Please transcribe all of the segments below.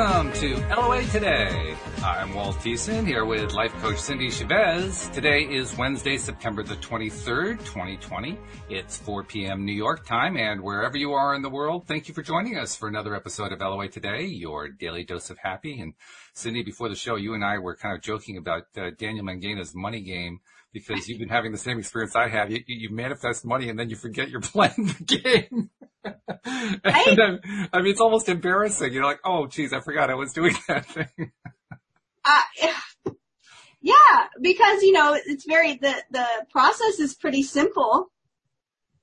Welcome to LOA Today. I'm Walt Thiessen here with life coach Cindy Chavez. Today is Wednesday, September the 23rd, 2020. It's 4 p.m. New York time, and wherever you are in the world, thank you for joining us for another episode of LOA Today, your daily dose of happy. And Cindy, before the show, you and I were kind of joking about Daniel Mangana's money game, because you've been having the same experience I have. You manifest money and then you forget you're playing the game. I mean, it's almost embarrassing. You're like, oh, geez, I forgot I was doing that thing. Yeah, because, you know, it's the process is pretty simple.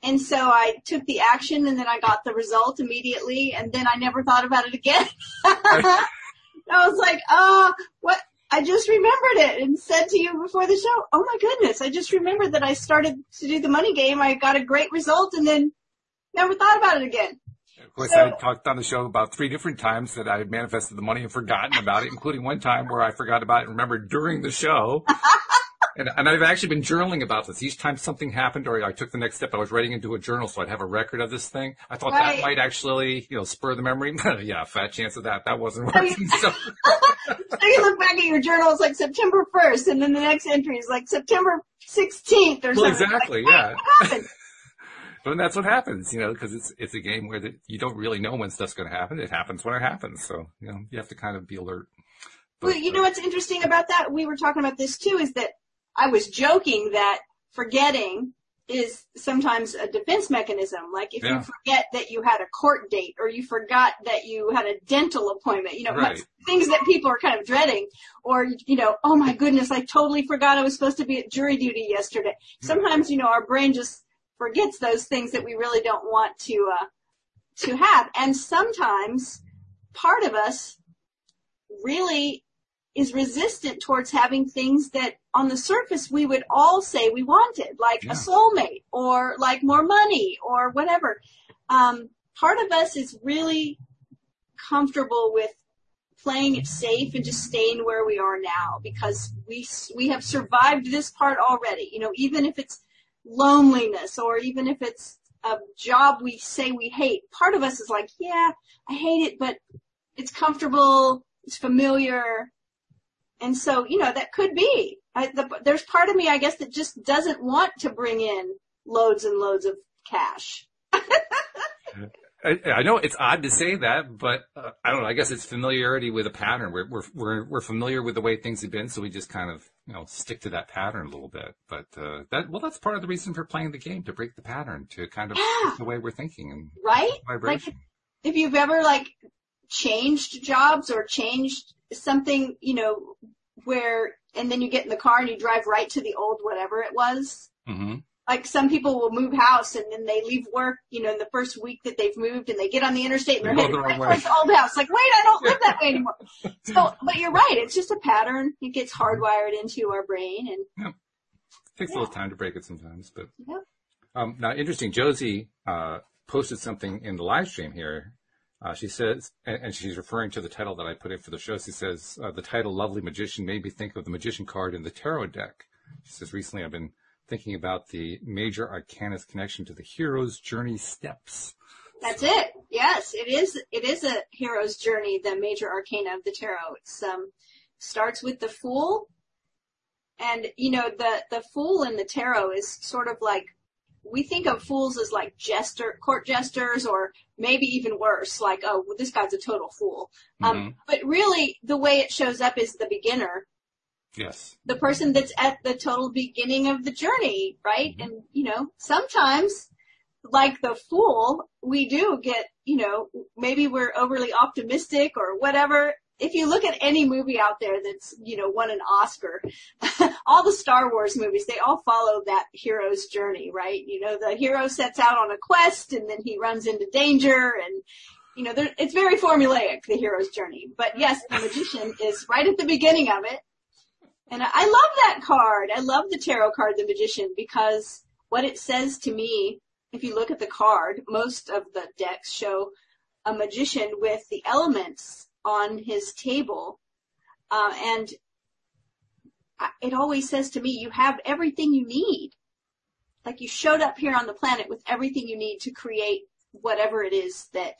And so I took the action and then I got the result immediately. And then I never thought about it again. I was like, what? I just remembered it and said to you before the show, oh my goodness, I just remembered that I started to do the money game. I got a great result and then never thought about it again. Of course, I talked on the show about 3 different times that I had manifested the money and forgotten about it, including one time where I forgot about it and remembered during the show. And I've actually been journaling about this. Each time something happened or I took the next step, I was writing into a journal so I'd have a record of this thing. I thought that might actually, spur the memory. Yeah, fat chance of that. That wasn't working. So you look back at your journal, it's like September 1st, and then the next entry is like September 16th or something. Exactly, like, yeah. What happened? And that's what happens, because it's a game where you don't really know when stuff's going to happen. It happens when it happens. So, you have to kind of be alert. But, well, what's interesting about that? We were talking about this, too, is that I was joking that forgetting is sometimes a defense mechanism. Like if you forget that you had a court date or you forgot that you had a dental appointment, things that people are kind of dreading, or, oh, my goodness, I totally forgot I was supposed to be at jury duty yesterday. Sometimes, our brain just forgets those things that we really don't want to have. And sometimes part of us really is resistant towards having things that on the surface we would all say we wanted, like a soulmate or like more money or whatever. Part of us is really comfortable with playing it safe and just staying where we are now because we have survived this part already. Even if it's loneliness, or even if it's a job we say we hate, part of us is like, yeah, I hate it, but it's comfortable, it's familiar. And so, that could be. There's part of me, I guess, that just doesn't want to bring in loads and loads of cash. I know it's odd to say that, but I don't know. I guess it's familiarity with a pattern. We're familiar with the way things have been, so we just kind of stick to that pattern a little bit. But that's part of the reason for playing the game, to break the pattern, to kind of the way we're thinking and vibration. Like if you've ever changed jobs or changed something, where and then you get in the car and you drive right to the old whatever it was. Mm-hmm. Like some people will move house and then they leave work, in the first week that they've moved and they get on the interstate and they're headed right towards the old house. Like, wait, I don't live that way anymore. So, but you're right. It's just a pattern. It gets hardwired into our brain. And it takes a little time to break it sometimes. But now, interesting. Josie posted something in the live stream here. She says, and she's referring to the title that I put in for the show. She says, the title Lovely Magician made me think of the magician card in the tarot deck. She says, recently I've been thinking about the Major Arcana's connection to the hero's journey steps. That's it. Yes, it is. It is a hero's journey, the Major Arcana of the Tarot. It's, starts with the Fool. And, the Fool in the Tarot is sort of like, we think of fools as like court jesters, or maybe even worse, like, oh, well, this guy's a total fool. Mm-hmm. But really the way it shows up is the beginner. Yes. The person that's at the total beginning of the journey, right? Mm-hmm. And, sometimes, like the Fool, we do get, maybe we're overly optimistic or whatever. If you look at any movie out there that's, won an Oscar, all the Star Wars movies, they all follow that hero's journey, right? The hero sets out on a quest and then he runs into danger and, it's very formulaic, the hero's journey. But yes, the magician is right at the beginning of it. And I love that card. I love the tarot card, the magician, because what it says to me, if you look at the card, most of the decks show a magician with the elements on his table. And it always says to me, you have everything you need. Like you showed up here on the planet with everything you need to create whatever it is that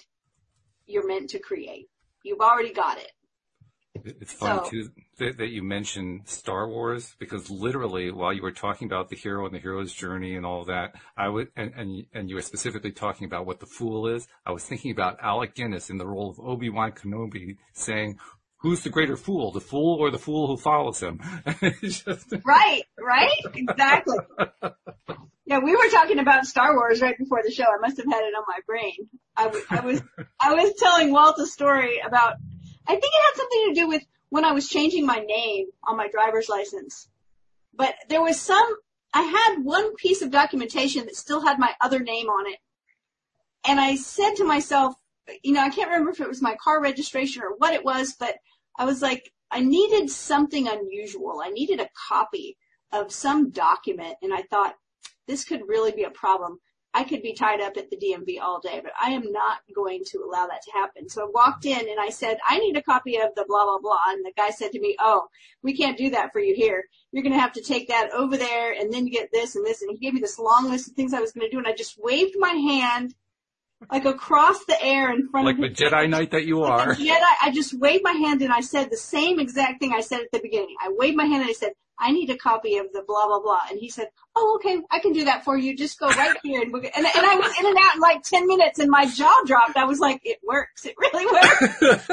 you're meant to create. You've already got it. It's funny, too, that you mentioned Star Wars, because literally while you were talking about the hero and the hero's journey and all that, and you were specifically talking about what the fool is, I was thinking about Alec Guinness in the role of Obi-Wan Kenobi saying, who's the greater fool, the fool or the fool who follows him? Right, exactly. Yeah, we were talking about Star Wars right before the show. I must have had it on my brain. I was telling Walt a story about, I think it had something to do with when I was changing my name on my driver's license. But there was I had one piece of documentation that still had my other name on it. And I said to myself, you know, I can't remember if it was my car registration or what it was, but I was like, I needed something unusual. I needed a copy of some document. And I thought, this could really be a problem. I could be tied up at the DMV all day, but I am not going to allow that to happen. So I walked in and I said, I need a copy of the blah, blah, blah. And the guy said to me, oh, we can't do that for you here. You're going to have to take that over there and then get this and this. And he gave me this long list of things I was going to do. And I just waved my hand like across the air in front of him. Like the Jedi Knight that you are. Jedi, I just waved my hand and I said the same exact thing I said at the beginning. I waved my hand and I said, I need a copy of the blah, blah, blah. And he said, oh, okay, I can do that for you. Just go right here. And I was in and out in like 10 minutes and my jaw dropped. I was like, it works. It really works.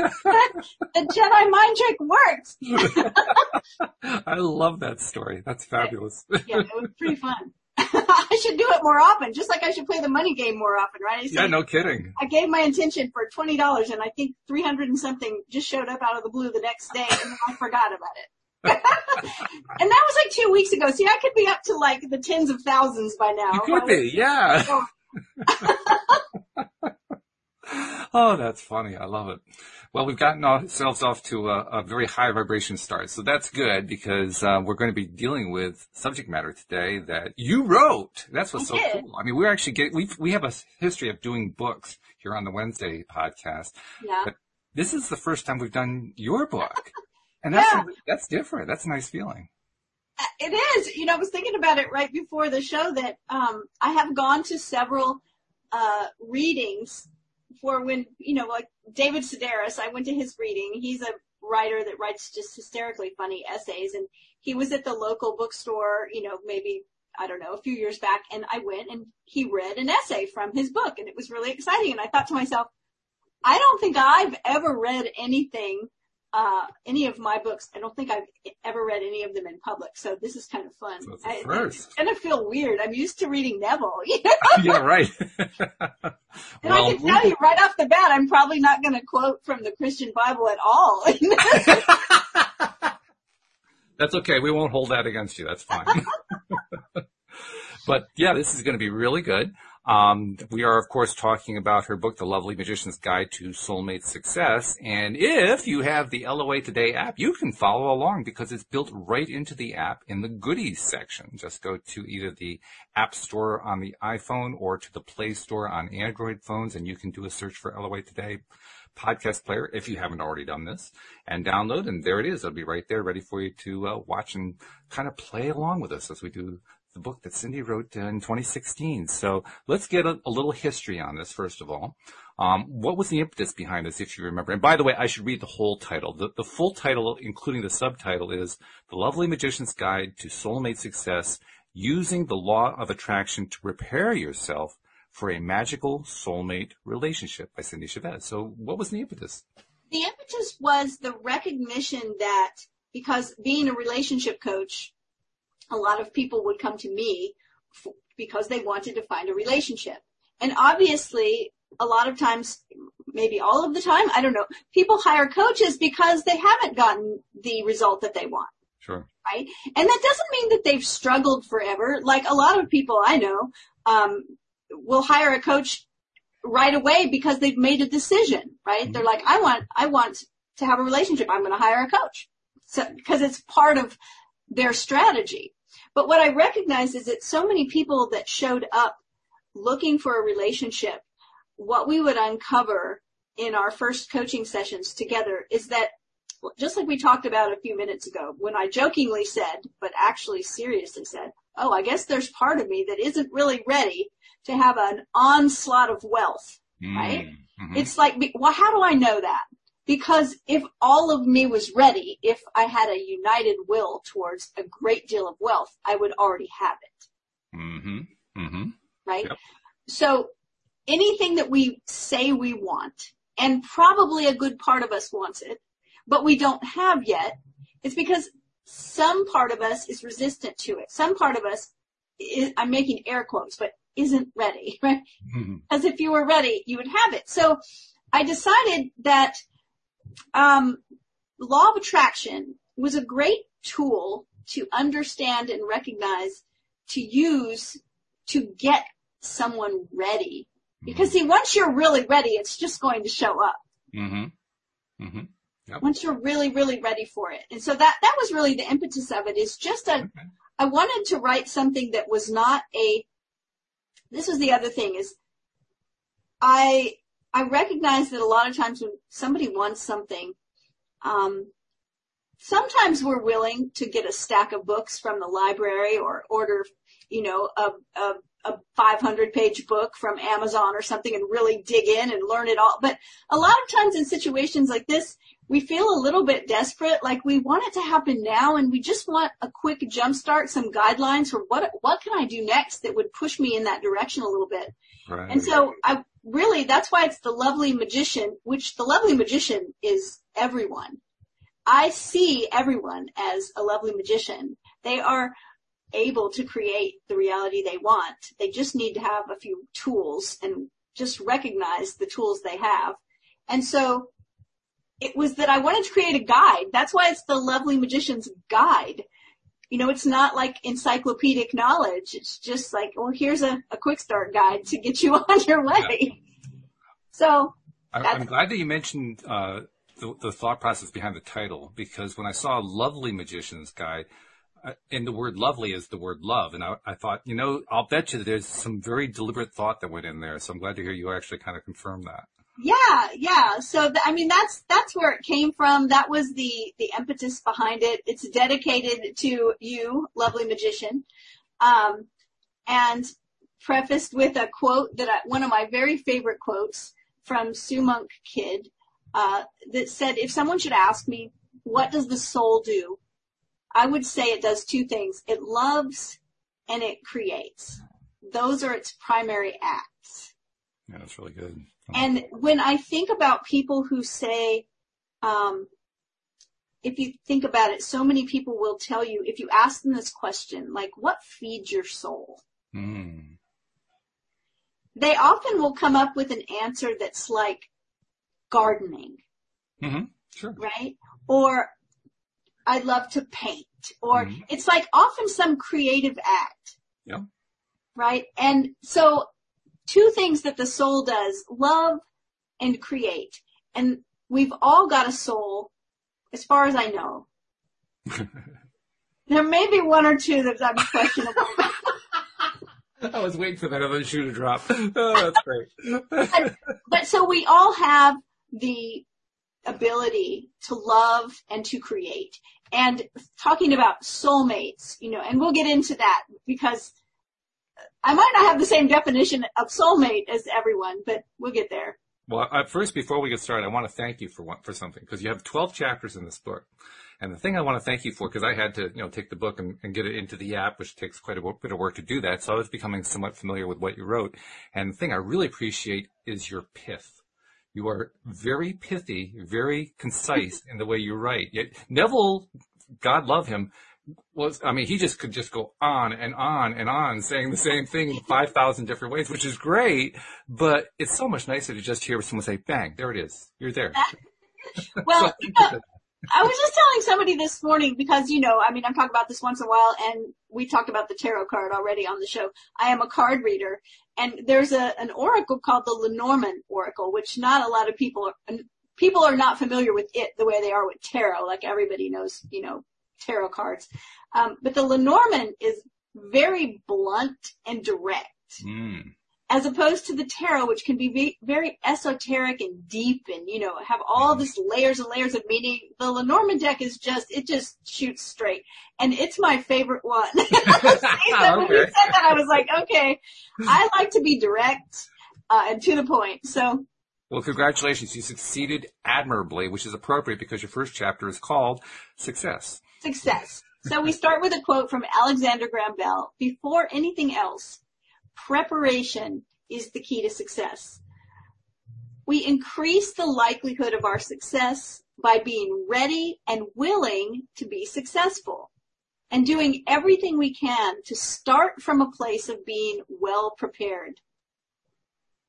The Jedi mind trick works. I love that story. That's fabulous. Yeah, it was pretty fun. I should do it more often, just like I should play the money game more often, right? Yeah, no kidding. I gave my intention for $20 and I think 300 and something just showed up out of the blue the next day and then I forgot about it. And that was like 2 weeks ago. See, I could be up to like the tens of thousands by now. You could be, yeah. Oh, that's funny. I love it. Well, we've gotten ourselves off to a very high vibration start. So that's good because we're going to be dealing with subject matter today that you wrote. That's what's so cool. I mean, we're actually we have a history of doing books here on the Wednesday podcast. Yeah. But this is the first time we've done your book. And that's different. That's a nice feeling. It is. You know, I was thinking about it right before the show that I have gone to several readings for when, you know, like David Sedaris, I went to his reading. He's a writer that writes just hysterically funny essays. And he was at the local bookstore, you know, maybe, I don't know, a few years back. And I went and he read an essay from his book. And it was really exciting. And I thought to myself, I don't think I've ever read anything. Any of my books, I don't think I've ever read any of them in public. So this is kind of fun. So it's going to feel weird. I'm used to reading Neville. You know? Yeah, right. And well, I can tell you right off the bat, I'm probably not going to quote from the Christian Bible at all. That's okay. We won't hold that against you. That's fine. But yeah, this is going to be really good. We are, of course, talking about her book, The Lovely Magician's Guide to Soulmate Success. And if you have the LOA Today app, you can follow along because it's built right into the app in the goodies section. Just go to either the App Store on the iPhone or to the Play Store on Android phones, and you can do a search for LOA Today podcast player if you haven't already done this and download. And there it is. It'll be right there ready for you to watch and kind of play along with us as we do the book that Cindy wrote in 2016. So let's get a little history on this, first of all. What was the impetus behind this, if you remember? And by the way, I should read the whole title. The full title, including the subtitle, is The Lovely Magician's Guide to Soulmate Success, Using the Law of Attraction to Prepare Yourself for a Magical Soulmate Relationship by Cindy Chavez. So what was the impetus? The impetus was the recognition that, because being a relationship coach, a lot of people would come to me because they wanted to find a relationship. And obviously, a lot of times, maybe all of the time, I don't know, people hire coaches because they haven't gotten the result that they want. Sure. Right? And that doesn't mean that they've struggled forever. Like a lot of people I know will hire a coach right away because they've made a decision, right? Mm-hmm. They're like, I want to have a relationship. I'm going to hire a coach. So, because it's part of their strategy. But what I recognize is that so many people that showed up looking for a relationship, what we would uncover in our first coaching sessions together is that, just like we talked about a few minutes ago, when I jokingly said, but actually seriously said, oh, I guess there's part of me that isn't really ready to have an onslaught of wealth, right? Mm-hmm. It's like, well, how do I know that? Because if all of me was ready, if I had a united will towards a great deal of wealth, I would already have it. Mm-hmm. Mm-hmm. Right? Yep. So anything that we say we want, and probably a good part of us wants it, but we don't have yet, it's because some part of us is resistant to it. Some part of us is, I'm making air quotes, but isn't ready, right? Mm-hmm. As if you were ready, you would have it. So I decided that law of attraction was a great tool to understand and recognize, to use to get someone ready. Because see, once you're really ready, it's just going to show up. Mm-hmm. Mm-hmm. Yep. Once you're really, really ready for it. And so that was really the impetus of it, is just I wanted to write something that was not a, this is the other thing, is I recognize that a lot of times when somebody wants something, sometimes we're willing to get a stack of books from the library or order, a 500-page book from Amazon or something and really dig in and learn it all. But a lot of times in situations like this, we feel a little bit desperate, like we want it to happen now, and we just want a quick jumpstart, some guidelines for what can I do next that would push me in that direction a little bit. Right. And so that's why it's the lovely magician, which the lovely magician is everyone. I see everyone as a lovely magician. They are able to create the reality they want. They just need to have a few tools and just recognize the tools they have. And so it was that I wanted to create a guide. That's why it's the Lovely Magician's Guide. It's not like encyclopedic knowledge. It's just like, well, here's a quick start guide to get you on your way. Yeah. So I'm glad that you mentioned the thought process behind the title, because when I saw Lovely Magician's Guide, and the word lovely is the word love, and I thought, I'll bet you there's some very deliberate thought that went in there. So I'm glad to hear you actually kind of confirm that. Yeah. So, that's where it came from. That was the impetus behind it. It's dedicated to you, lovely magician, and prefaced with a quote that one of my very favorite quotes from Sue Monk Kidd, that said, if someone should ask me, what does the soul do? I would say it does two things. It loves and it creates. Those are its primary acts. Yeah, that's really good. And when I think about people who say, if you think about it, so many people will tell you, if you ask them this question, like, what feeds your soul? Mm. They often will come up with an answer that's like gardening. Mm-hmm. Sure. Right? Or I love to paint. Or mm-hmm. It's like often some creative act. Yeah. Right? And so two things that the soul does, love and create. And we've all got a soul, as far as I know. There may be one or two that I'm questionable. I was waiting for that other shoe to drop. Oh, that's great. But so we all have the ability to love and to create. And talking about soulmates, and we'll get into that, because I might not have the same definition of soulmate as everyone, but we'll get there. Well, first, before we get started, I want to thank you for something, because you have 12 chapters in this book. And the thing I want to thank you for, because I had to take the book and get it into the app, which takes quite a bit of work to do that. So I was becoming somewhat familiar with what you wrote. And the thing I really appreciate is your pith. You are very pithy, very concise in the way you write. Yet Neville, God love him, he could go on and on and on saying the same thing 5,000 different ways, which is great, but it's so much nicer to just hear someone say, bang, there it is. You're there. Well, I was just telling somebody this morning, because, I talk about this once in a while, and we talked about the tarot card already on the show. I am a card reader, and there's an oracle called the Lenormand Oracle, which not a lot of people are not familiar with it the way they are with tarot. Like everybody knows, tarot cards. But the Lenormand is very blunt and direct, as opposed to the tarot, which can be very esoteric and deep and, have all this layers and layers of meaning. The Lenormand deck is just shoots straight. And it's my favorite one. So when you said that, I was like, okay, I like to be direct and to the point. So Well, congratulations. You succeeded admirably, which is appropriate because your first chapter is called Success. Success. So we start with a quote from Alexander Graham Bell. Before anything else, preparation is the key to success. We increase the likelihood of our success by being ready and willing to be successful and doing everything we can to start from a place of being well prepared.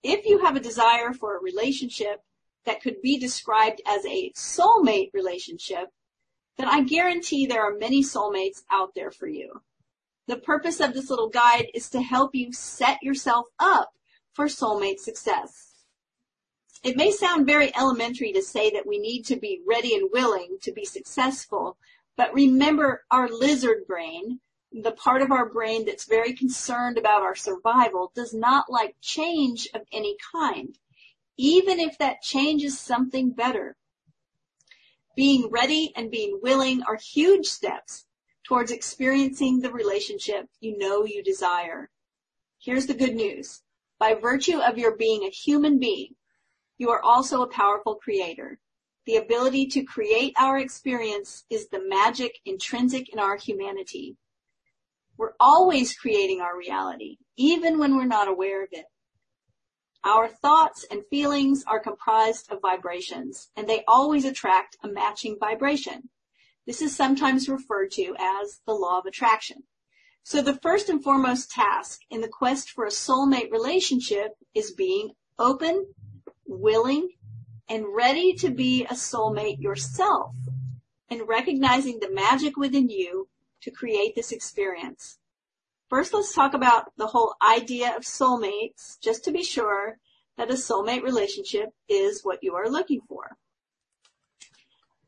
If you have a desire for a relationship that could be described as a soulmate relationship, then I guarantee there are many soulmates out there for you. The purpose of this little guide is to help you set yourself up for soulmate success. It may sound very elementary to say that we need to be ready and willing to be successful, but remember our lizard brain, the part of our brain that's very concerned about our survival, does not like change of any kind, even if that change is something better. Being ready and being willing are huge steps towards experiencing the relationship you know you desire. Here's the good news. By virtue of your being a human being, you are also a powerful creator. The ability to create our experience is the magic intrinsic in our humanity. We're always creating our reality, even when we're not aware of it. Our thoughts and feelings are comprised of vibrations, and they always attract a matching vibration. This is sometimes referred to as the law of attraction. So the first and foremost task in the quest for a soulmate relationship is being open, willing, and ready to be a soulmate yourself, and recognizing the magic within you to create this experience. First, let's talk about the whole idea of soulmates, just to be sure that a soulmate relationship is what you are looking for.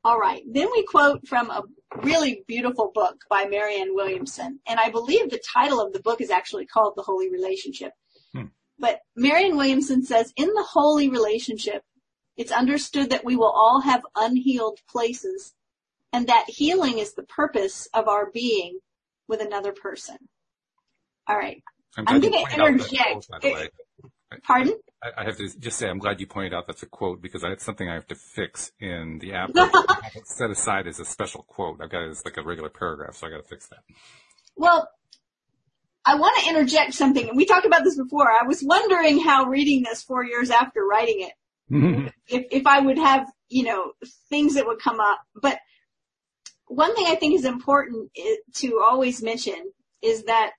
All right. Then we quote from a really beautiful book by Marianne Williamson. And I believe the title of the book is actually called The Holy Relationship. But Marianne Williamson says, in The Holy Relationship, it's understood that we will all have unhealed places and that healing is the purpose of our being with another person. All right. I'm going to interject. Pardon? I have to just say, I'm glad you pointed out that's a quote because it's something I have to fix in the app. It's set aside as a special quote. I've got it as like a regular paragraph, so I got to fix that. Well, I want to interject something, and we talked about this before. I was wondering how reading this 4 years after writing it, if I would have, things that would come up. But one thing I think is important to always mention is that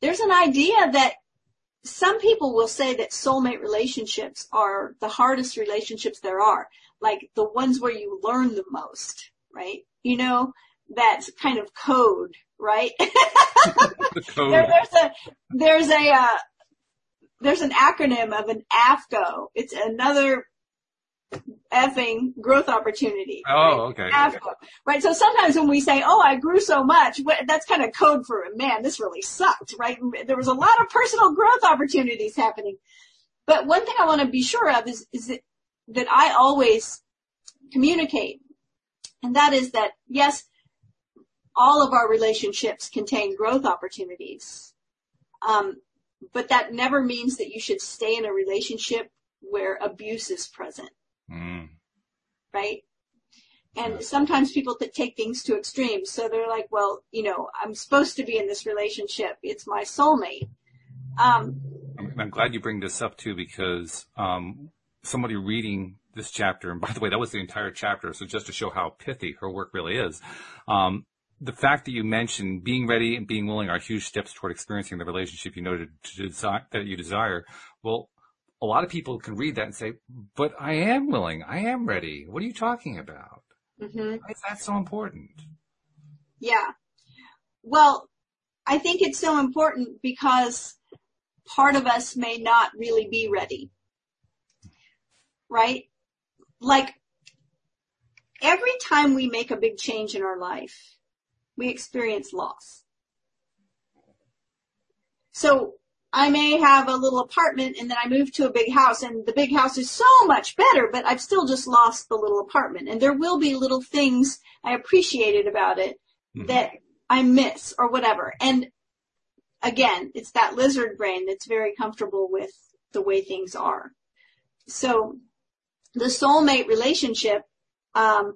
there's an idea that some people will say that soulmate relationships are the hardest relationships there are, like the ones where you learn the most, right? That's kind of code, right? The code. There's an acronym of an AFGO. It's another effing growth opportunity. Oh, right? Okay. AFGO, right? So sometimes when we say, "Oh, I grew so much," that's kind of code for, man, this really sucked, right? There was a lot of personal growth opportunities happening. But one thing I want to be sure of is that I always communicate, and that is that, yes, all of our relationships contain growth opportunities, but that never means that you should stay in a relationship where abuse is present, right? And sometimes people take things to extremes. So they're like, well, I'm supposed to be in this relationship. It's my soulmate. I'm glad you bring this up, too, because somebody reading this chapter, and by the way, that was the entire chapter, so just to show how pithy her work really is, the fact that you mentioned being ready and being willing are huge steps toward experiencing the relationship you know that you desire. Well, a lot of people can read that and say, but I am willing. I am ready. What are you talking about? Why is that so important? Yeah. Well, I think it's so important because part of us may not really be ready, right? Like every time we make a big change in our life, we experience loss. So I may have a little apartment and then I move to a big house and the big house is so much better, but I've still just lost the little apartment. And there will be little things I appreciated about it that I miss or whatever. And again, it's that lizard brain that's very comfortable with the way things are. So the soulmate relationship, there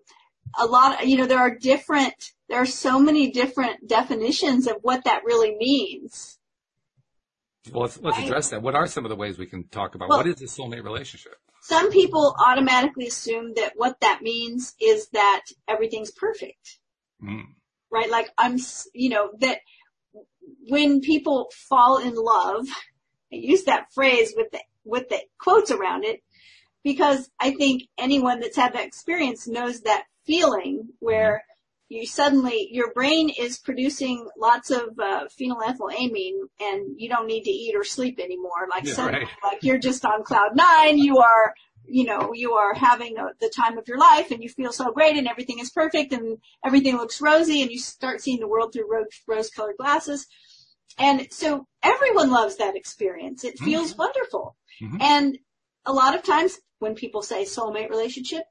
are so many different definitions of what that really means. Well, let's address that. What are some of the ways we can talk about? Well, what is a soulmate relationship? Some people automatically assume that what that means is that everything's perfect, right? Like that when people fall in love, I use that phrase with the quotes around it, because I think anyone that's had that experience knows that feeling where you suddenly, your brain is producing lots of phenethylamine, and you don't need to eat or sleep anymore. Like, suddenly, like you're just on cloud nine. You are having the time of your life, and you feel so great, and everything is perfect, and everything looks rosy, and you start seeing the world through rose-colored glasses. And so everyone loves that experience. It feels wonderful. Mm-hmm. And a lot of times when people say soulmate relationship,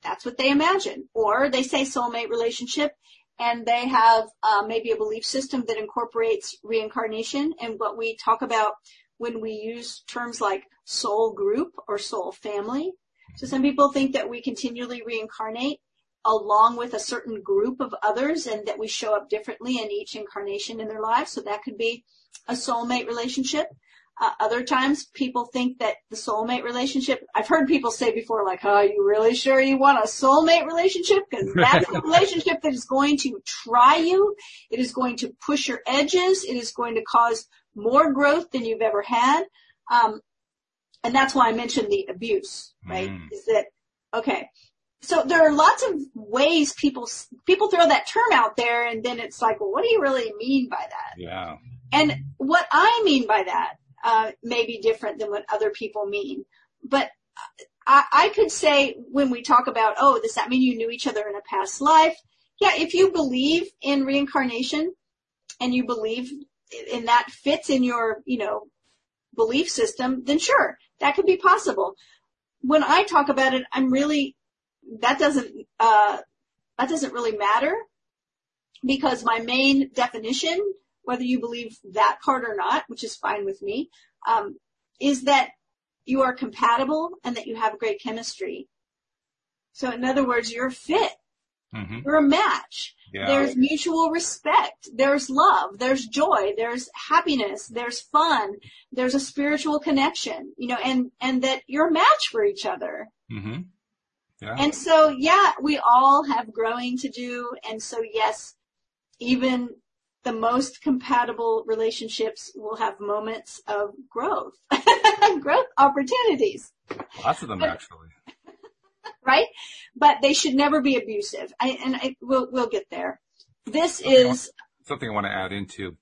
that's what they imagine. Or they say soulmate relationship, and they have maybe a belief system that incorporates reincarnation and what we talk about when we use terms like soul group or soul family. So some people think that we continually reincarnate along with a certain group of others, and that we show up differently in each incarnation in their lives. So that could be a soulmate relationship. Other times people think that the soulmate relationship, I've heard people say before, like, are you really sure you want a soulmate relationship? Because that's the relationship that is going to try you. It is going to push your edges. It is going to cause more growth than you've ever had. And that's why I mentioned the abuse, right? Is that, okay. So there are lots of ways people throw that term out there, and then it's like, well, what do you really mean by that? Yeah. And what I mean by that may be different than what other people mean. But I could say, when we talk about, does that mean you knew each other in a past life? Yeah, if you believe in reincarnation and you believe in that fits in your, belief system, then sure, that could be possible. When I talk about it, that doesn't really matter, because my main definition, whether you believe that part or not, which is fine with me, is that you are compatible and that you have great chemistry. So in other words, you're a fit. Mm-hmm. You're a match. Yeah. There's mutual respect. There's love. There's joy. There's happiness. There's fun. There's a spiritual connection, and that you're a match for each other. Mm-hmm. Yeah. And so, we all have growing to do. And so, yes, even the most compatible relationships will have moments of growth, growth opportunities. Lots of them, actually. Right? But they should never be abusive. We'll get there. Something I want to add into,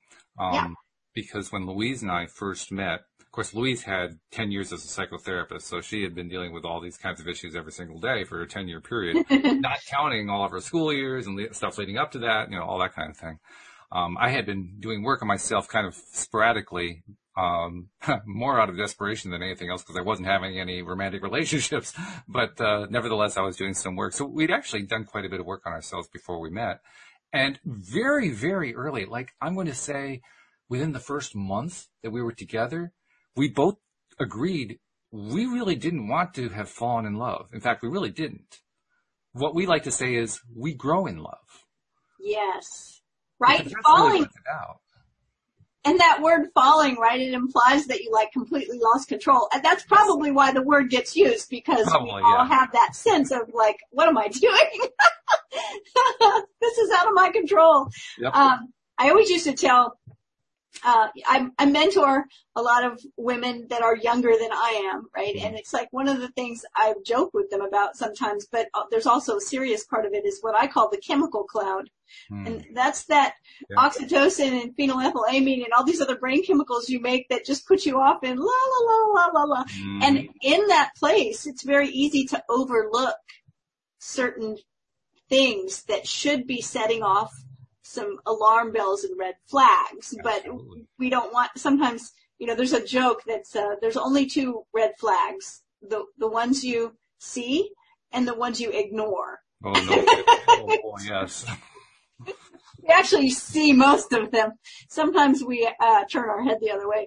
because when Louise and I first met, of course, Louise had 10 years as a psychotherapist, so she had been dealing with all these kinds of issues every single day for a 10-year period, not counting all of her school years and stuff leading up to that, all that kind of thing. I had been doing work on myself kind of sporadically, more out of desperation than anything else, because I wasn't having any romantic relationships. But nevertheless, I was doing some work. So we'd actually done quite a bit of work on ourselves before we met. And very, very early, like I'm going to say within the first month that we were together, we both agreed we really didn't want to have fallen in love. In fact, we really didn't. What we like to say is we grow in love. Yes. Right? Falling. And that word falling, right, it implies that you like completely lost control. And that's probably why the word gets used, because we all have that sense of like, what am I doing? This is out of my control. Yep. I always used to tell, I mentor a lot of women that are younger than I am, right? And it's like one of the things I joke with them about sometimes, but there's also a serious part of it, is what I call the chemical cloud. And that's oxytocin and phenylethylamine and all these other brain chemicals you make that just put you off in la, la, la, la, la, la. And in that place, it's very easy to overlook certain things that should be setting off some alarm bells and red flags. Absolutely. But we don't want, sometimes, there's a joke that's, there's only two red flags, the ones you see and the ones you ignore. Oh, no. Oh, yes. We actually see most of them. Sometimes we turn our head the other way.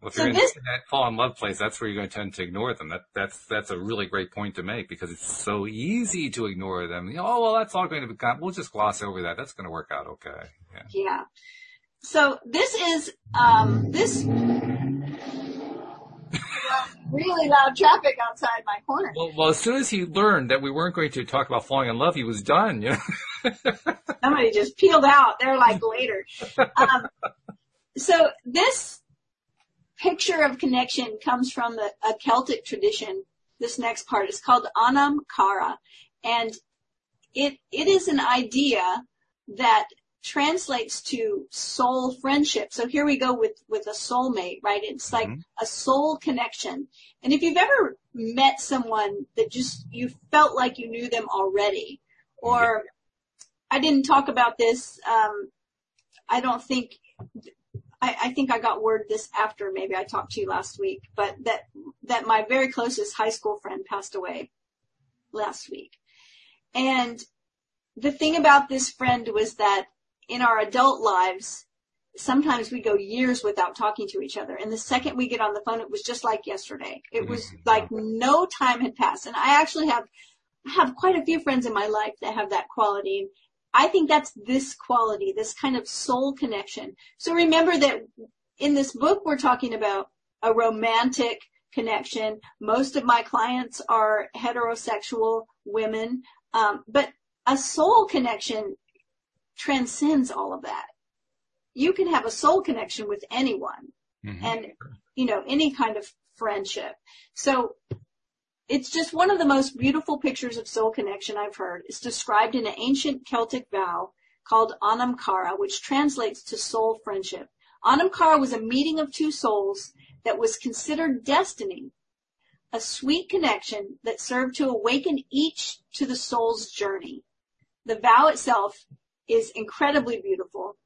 Well, if so you're going to that fall in love place, that's where you're going to tend to ignore them. That's a really great point to make, because it's so easy to ignore them. You know, oh, well, that's all going to be, we'll just gloss over that. That's going to work out okay. Yeah. So this is, this really loud traffic outside my corner. Well, as soon as he learned that we weren't going to talk about falling in love, he was done. You know? Somebody just peeled out. They're like, later. So this picture of connection comes from a Celtic tradition. This next part is called Anam Cara, and it is an idea that translates to soul friendship. So here we go with a soulmate, right? It's like a soul connection. And if you've ever met someone that just you felt like you knew them already, or I didn't talk about this, I don't think I think I got word this after maybe I talked to you last week, but that my very closest high school friend passed away last week. And the thing about this friend was that in our adult lives, sometimes we go years without talking to each other. And the second we get on the phone, it was just like yesterday. It was like no time had passed. And I actually have quite a few friends in my life that have that quality. And I think that's this quality, this kind of soul connection. So remember that in this book, we're talking about a romantic connection. Most of my clients are heterosexual women, but a soul connection transcends all of that. You can have a soul connection with anyone and, you know, any kind of friendship. So it's just one of the most beautiful pictures of soul connection I've heard. It's described in an ancient Celtic vow called Anam Cara, which translates to soul friendship. Anam Cara was a meeting of two souls that was considered destiny, a sweet connection that served to awaken each to the soul's journey. The vow itself is incredibly beautiful,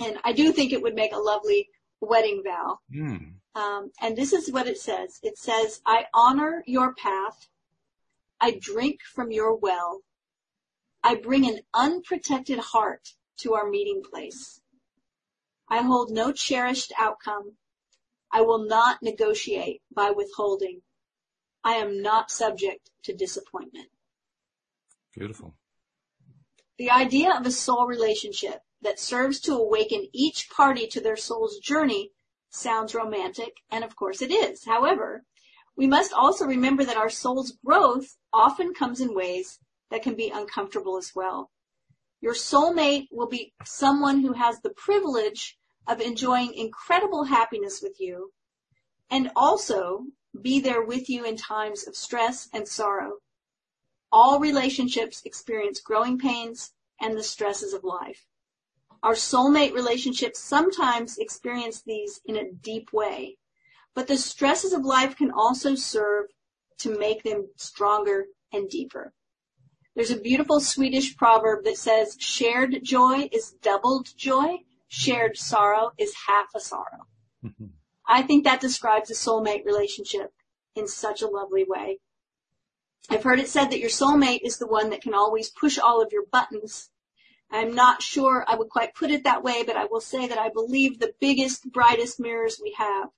and I do think it would make a lovely wedding vow. And this is what it says. It says, I honor your path. I drink from your well. I bring an unprotected heart to our meeting place. I hold no cherished outcome. I will not negotiate by withholding. I am not subject to disappointment. Beautiful. The idea of a soul relationship that serves to awaken each party to their soul's journey sounds romantic, and of course it is. However, we must also remember that our soul's growth often comes in ways that can be uncomfortable as well. Your soulmate will be someone who has the privilege of enjoying incredible happiness with you, and also be there with you in times of stress and sorrow. All relationships experience growing pains and the stresses of life. Our soulmate relationships sometimes experience these in a deep way, but the stresses of life can also serve to make them stronger and deeper. There's a beautiful Swedish proverb that says, shared joy is doubled joy, shared sorrow is half a sorrow. I think that describes a soulmate relationship in such a lovely way. I've heard it said that your soulmate is the one that can always push all of your buttons. I'm not sure I would quite put it that way, but I will say that I believe the biggest, brightest mirrors we have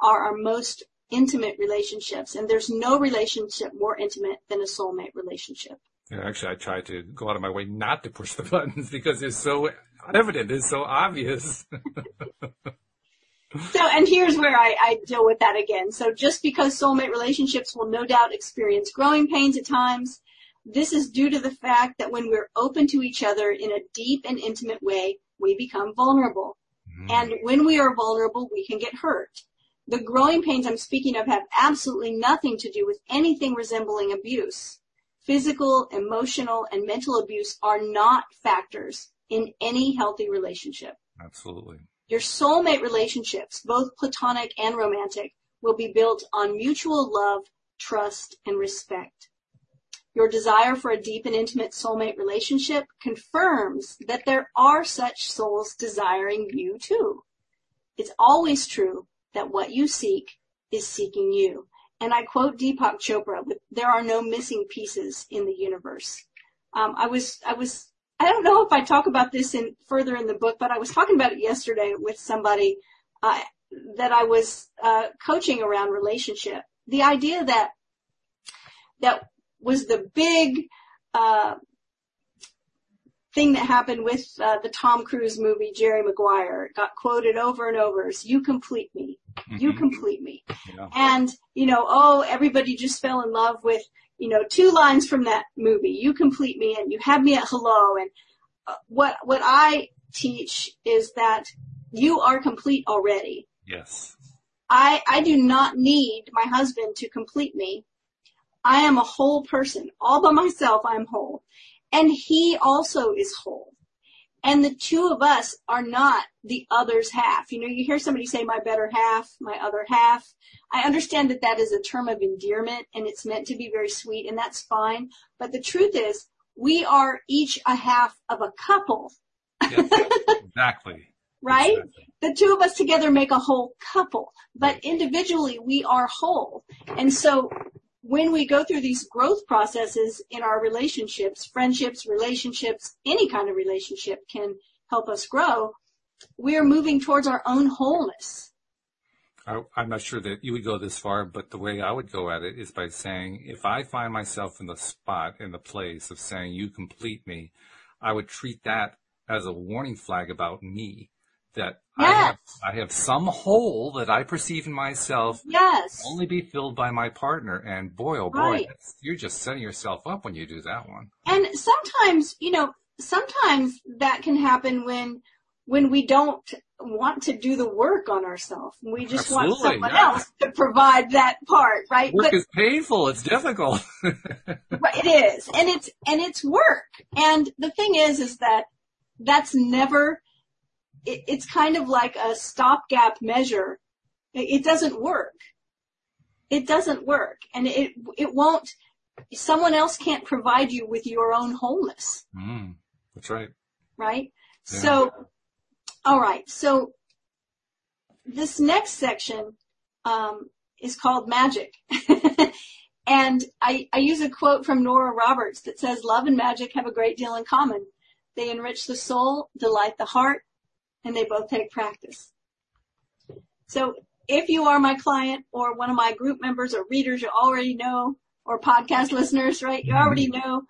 are our most intimate relationships, and there's no relationship more intimate than a soulmate relationship. Yeah, actually, I try to go out of my way not to push the buttons because they're so evident, it's so obvious. So, and here's where I deal with that again. So just because soulmate relationships will no doubt experience growing pains at times, this is due to the fact that when we're open to each other in a deep and intimate way, we become vulnerable. And when we are vulnerable, we can get hurt. The growing pains I'm speaking of have absolutely nothing to do with anything resembling abuse. Physical, emotional, and mental abuse are not factors in any healthy relationship. Absolutely. Your soulmate relationships, both platonic and romantic, will be built on mutual love, trust, and respect. Your desire for a deep and intimate soulmate relationship confirms that there are such souls desiring you too. It's always true that what you seek is seeking you. And I quote Deepak Chopra, there are no missing pieces in the universe. I don't know if I talk about this further in the book, but I was talking about it yesterday with somebody that I was coaching around relationship. The idea that was the big thing that happened with the Tom Cruise movie, Jerry Maguire. It got quoted over and over as, "You complete me. You complete me." Yeah. And, everybody just fell in love with, two lines from that movie. "You complete me," and "you have me at hello." And what I teach is that you are complete already. Yes. I do not need my husband to complete me. I am a whole person. All by myself, I'm whole. And he also is whole. And the two of us are not the other's half. You hear somebody say, "my better half," "my other half." I understand that that is a term of endearment, and it's meant to be very sweet, and that's fine. But the truth is, we are each a half of a couple. Yes, exactly. Right? Exactly. The two of us together make a whole couple, but individually we are whole. And so when we go through these growth processes in our relationships, friendships, relationships, any kind of relationship can help us grow, we're moving towards our own wholeness. I'm not sure that you would go this far, but the way I would go at it is by saying, if I find myself in the spot, in the place of saying, "you complete me," I would treat that as a warning flag about me. That yes. I have some hole that I perceive in myself. Yes. Only be filled by my partner. And boy, oh boy, right. You're just setting yourself up when you do that one. And sometimes, sometimes that can happen when we don't want to do the work on ourselves. We just want someone else to provide that part, right? Work is painful. It's difficult. It is. And it's work. And the thing is that that's never, it's kind of like a stopgap measure. It doesn't work. It doesn't work. And it won't, someone else can't provide you with your own wholeness. That's right. Right? Yeah. So, all right. So this next section, is called magic. And I use a quote from Nora Roberts that says, "Love and magic have a great deal in common. They enrich the soul, delight the heart, and they both take practice." So if you are my client or one of my group members or readers, you already know, or podcast listeners, right? You already know,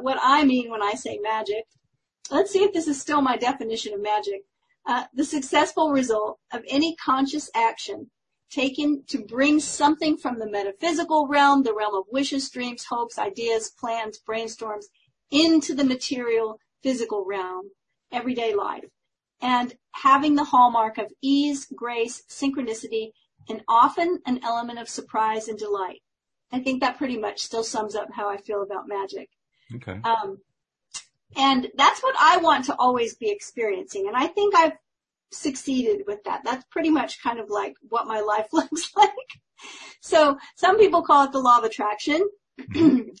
what I mean when I say magic. Let's see if this is still my definition of magic. The successful result of any conscious action taken to bring something from the metaphysical realm, the realm of wishes, dreams, hopes, ideas, plans, brainstorms, into the material, physical realm. Everyday life, and having the hallmark of ease, grace, synchronicity, and often an element of surprise and delight. I think that pretty much still sums up how I feel about magic. Okay. And that's what I want to always be experiencing. And I think I've succeeded with that. That's pretty much kind of like what my life looks like. So some people call it the law of attraction.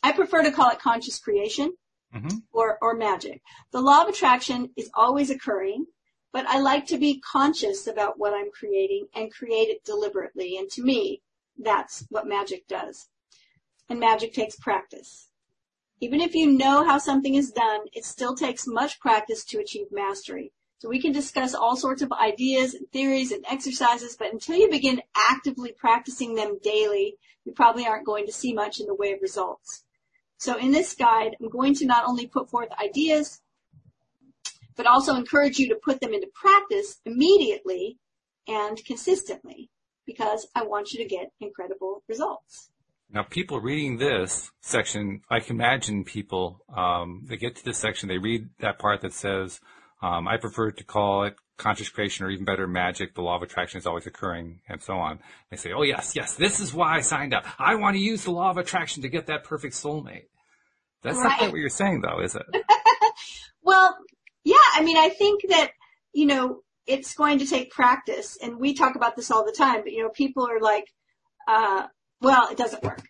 I prefer to call it conscious creation. Mm-hmm. Or magic. The law of attraction is always occurring, but I like to be conscious about what I'm creating and create it deliberately. And to me, that's what magic does. And magic takes practice. Even if you know how something is done, it still takes much practice to achieve mastery. So we can discuss all sorts of ideas and theories and exercises, but until you begin actively practicing them daily, you probably aren't going to see much in the way of results. So in this guide, I'm going to not only put forth ideas, but also encourage you to put them into practice immediately and consistently, because I want you to get incredible results. Now, people reading this section, I can imagine people, they get to this section, they read that part that says, I prefer to call it conscious creation, or even better, magic. The law of attraction is always occurring, and so on. They say, "Oh, yes, yes, this is why I signed up. I want to use the law of attraction to get that perfect soulmate." That's right. Not quite what you're saying, though, is it? Well, yeah, I mean, I think that, it's going to take practice, and we talk about this all the time, but, people are like, well, it doesn't work.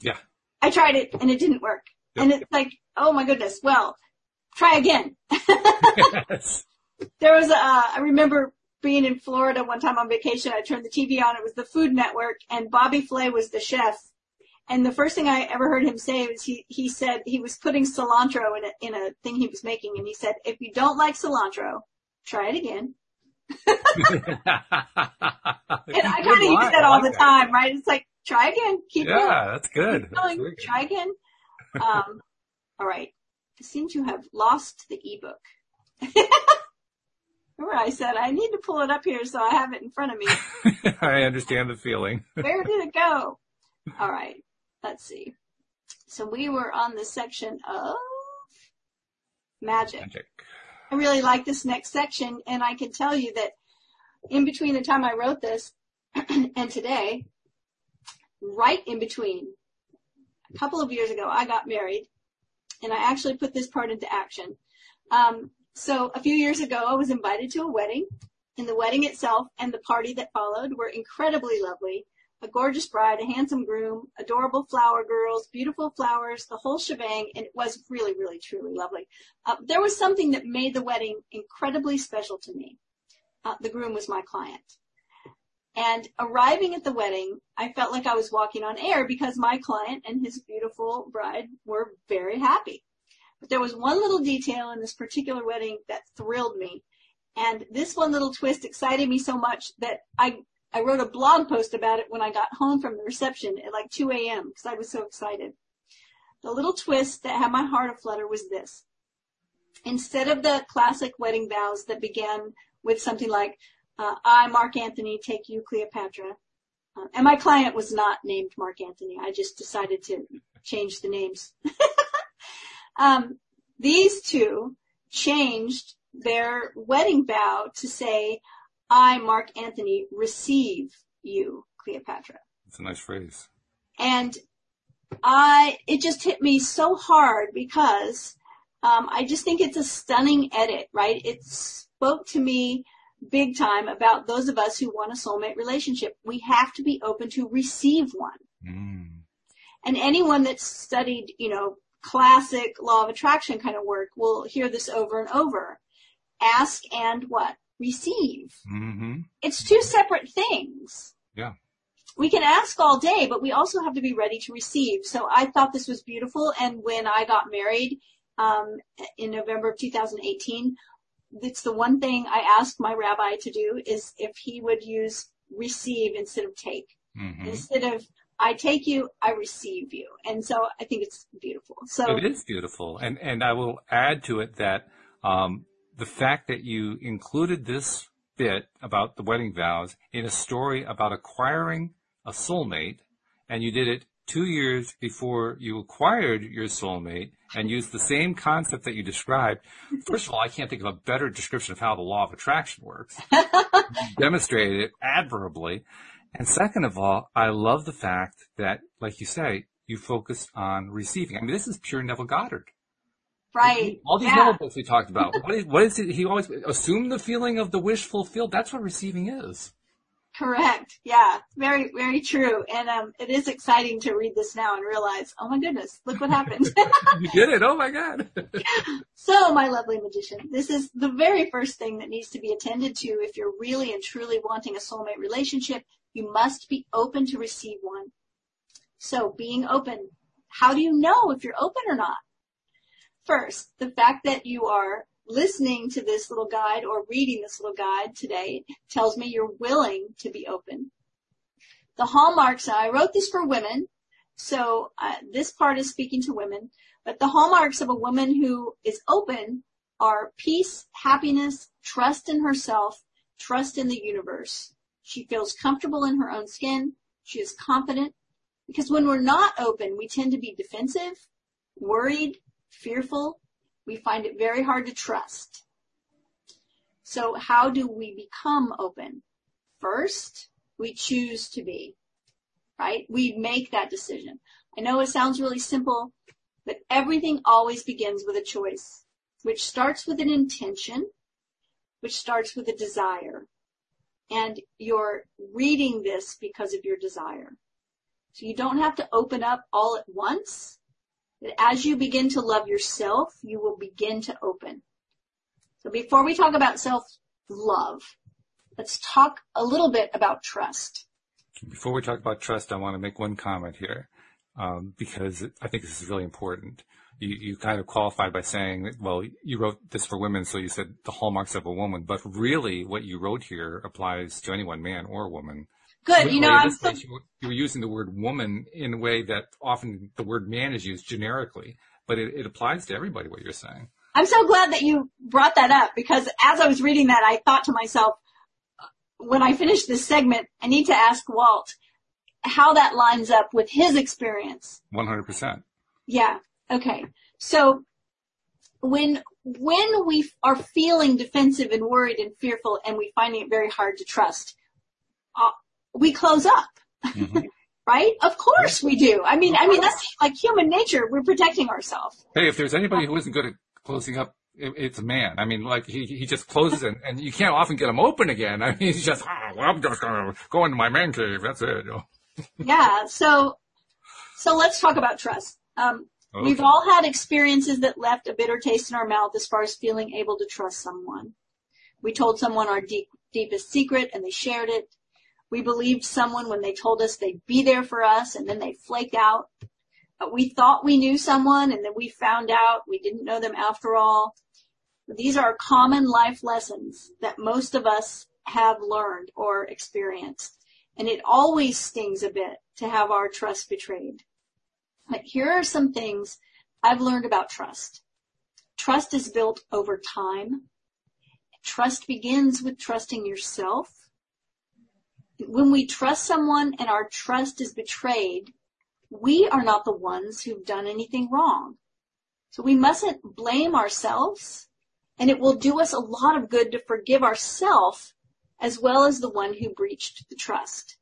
Yeah. I tried it, and it didn't work. Yep. And it's like, oh, my goodness, well, try again. Yes. There was I remember being in Florida one time on vacation. I turned the TV on. It was the Food Network, and Bobby Flay was the chef. And the first thing I ever heard him say was he said he was putting cilantro in a thing he was making. And he said, "If you don't like cilantro, try it again. I kind of use that all the time, right? It's like, try again. Keep going. Yeah, that's good. Keep going. That's try good. Again. All right. I seem to have lost the ebook. Remember I said I need to pull it up here so I have it in front of me. I understand the feeling. Where did it go? All right. Let's see. So we were on the section of magic. I really like this next section, and I can tell you that in between the time I wrote this and today, right in between, a couple of years ago, I got married, and I actually put this part into action. So a few years ago, I was invited to a wedding, and the wedding itself and the party that followed were incredibly lovely. A gorgeous bride, a handsome groom, adorable flower girls, beautiful flowers, the whole shebang, and it was really, really, truly lovely. There was something that made the wedding incredibly special to me. The groom was my client. And arriving at the wedding, I felt like I was walking on air because my client and his beautiful bride were very happy. But there was one little detail in this particular wedding that thrilled me. And this one little twist excited me so much that I wrote a blog post about it when I got home from the reception at like 2 a.m. because I was so excited. The little twist that had my heart aflutter was this. Instead of the classic wedding vows that began with something like, I, Mark Anthony, take you, Cleopatra. And my client was not named Mark Anthony. I just decided to change the names. These two changed their wedding vow to say, I, Mark Anthony, receive you, Cleopatra. That's a nice phrase. And it just hit me so hard because I just think it's a stunning edit, right? It spoke to me big time about those of us who want a soulmate relationship. We have to be open to receive one. Mm. And anyone that's studied, classic law of attraction kind of work will hear this over and over. Ask and what? Receive. Mm-hmm. It's two separate things. Yeah. We can ask all day, but we also have to be ready to receive. So I thought this was beautiful. And when I got married in November of 2018, it's the one thing I asked my rabbi to do is if he would use receive instead of take. Mm-hmm. Instead of I take you, I receive you. And so I think it's beautiful. So it is beautiful. And I will add to it that the fact that you included this bit about the wedding vows in a story about acquiring a soulmate, and you did it 2 years before you acquired your soulmate and used the same concept that you described. First of all, I can't think of a better description of how the law of attraction works. You demonstrated it admirably. And second of all, I love the fact that, like you say, you focused on receiving. I mean, this is pure Neville Goddard. Right. All these Neville books we talked about. What is it? He always assumed the feeling of the wish fulfilled. That's what receiving is. Correct. Yeah. Very, very true. And it is exciting to read this now and realize, oh my goodness, look what happened. You did it. Oh my God. So, my lovely magician, this is the very first thing that needs to be attended to if you're really and truly wanting a soulmate relationship. You must be open to receive one. So, being open. How do you know if you're open or not? First, the fact that you are listening to this little guide or reading this little guide today tells me you're willing to be open. The hallmarks, I wrote this for women, so this part is speaking to women, but the hallmarks of a woman who is open are peace, happiness, trust in herself, trust in the universe. She feels comfortable in her own skin. She is confident. Because when we're not open, we tend to be defensive, worried, fearful. We find it very hard to trust. So how do we become open? First, we choose to be, right? We make that decision. I know it sounds really simple, but everything always begins with a choice, which starts with an intention, which starts with a desire. And you're reading this because of your desire. So you don't have to open up all at once. That as you begin to love yourself, you will begin to open. So before we talk about self-love, let's talk a little bit about trust. Before we talk about trust, I want to make one comment here. because I think this is really important. You kind of qualified by saying that, well, you wrote this for women, so you said the hallmarks of a woman, but really what you wrote here applies to anyone, man or woman. Good. You know, I'm so... You were using the word woman in a way that often the word man is used generically, but it applies to everybody, what you're saying. I'm so glad that you brought that up, because as I was reading that, I thought to myself, when I finish this segment, I need to ask Walt how that lines up with his experience. 100%. Yeah. Okay. So when we are feeling defensive and worried and fearful and we finding it very hard to trust, we close up, mm-hmm. right? Of course we do. I mean, that's like human nature. We're protecting ourselves. Hey, if there's anybody who isn't good at closing up, it's a man. I mean, like he just closes and you can't often get him open again. I mean, he's just, I'm just going to go into my man cave. That's it. Yeah. So let's talk about trust. Okay. We've all had experiences that left a bitter taste in our mouth as far as feeling able to trust someone. We told someone our deepest secret and they shared it. We believed someone when they told us they'd be there for us and then they flaked out. We thought we knew someone and then we found out we didn't know them after all. These are common life lessons that most of us have learned or experienced. And it always stings a bit to have our trust betrayed. But here are some things I've learned about trust. Trust is built over time. Trust begins with trusting yourself. When we trust someone and our trust is betrayed, we are not the ones who've done anything wrong. So we mustn't blame ourselves, and it will do us a lot of good to forgive ourselves as well as the one who breached the trust.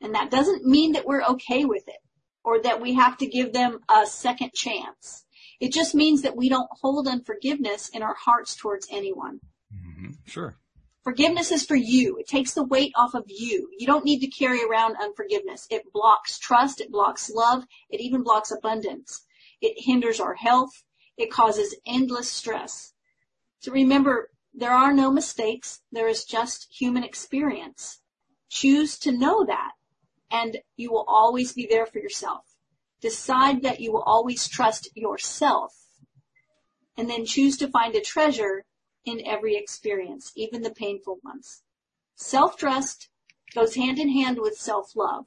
And that doesn't mean that we're okay with it or that we have to give them a second chance. It just means that we don't hold unforgiveness in our hearts towards anyone. Mm-hmm. Sure. Forgiveness is for you. It takes the weight off of you. You don't need to carry around unforgiveness. It blocks trust. It blocks love. It even blocks abundance. It hinders our health. It causes endless stress. So remember, there are no mistakes. There is just human experience. Choose to know that, and you will always be there for yourself. Decide that you will always trust yourself, and then choose to find a treasure in every experience, even the painful ones. Self-trust goes hand in hand with self-love.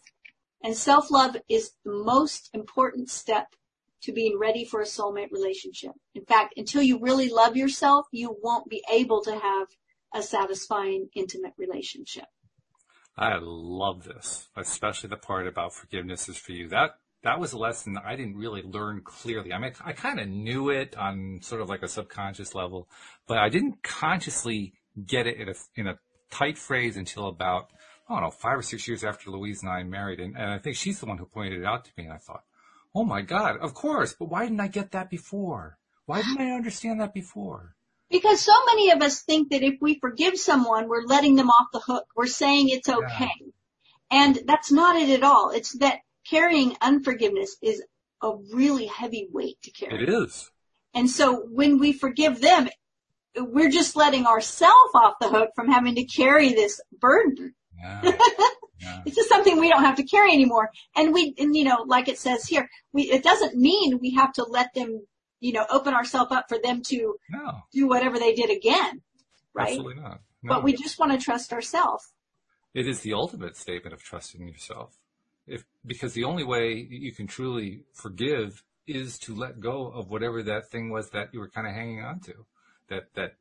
And self-love is the most important step to being ready for a soulmate relationship. In fact, until you really love yourself, you won't be able to have a satisfying, intimate relationship. I love this, especially the part about forgiveness is for you. That was a lesson I didn't really learn clearly. I mean, I kind of knew it on sort of like a subconscious level, but I didn't consciously get it in a tight phrase until about, 5 or 6 years after Louise and I married. And I think she's the one who pointed it out to me. And I thought, oh my God, of course, but why didn't I get that before? Why didn't I understand that before? Because so many of us think that if we forgive someone, we're letting them off the hook. We're saying it's okay. Yeah. And that's not it at all. It's that carrying unforgiveness is a really heavy weight to carry. It is. And so when we forgive them, we're just letting ourselves off the hook from having to carry this burden. Yeah. Yeah. It's just something we don't have to carry anymore. And you know, like it says here, it doesn't mean we have to let them, open ourselves up for them to do whatever they did again. Right? Absolutely not. No. But we just want to trust ourselves. It is the ultimate statement of trusting yourself. Because the only way you can truly forgive is to let go of whatever that thing was that you were kind of hanging on to, that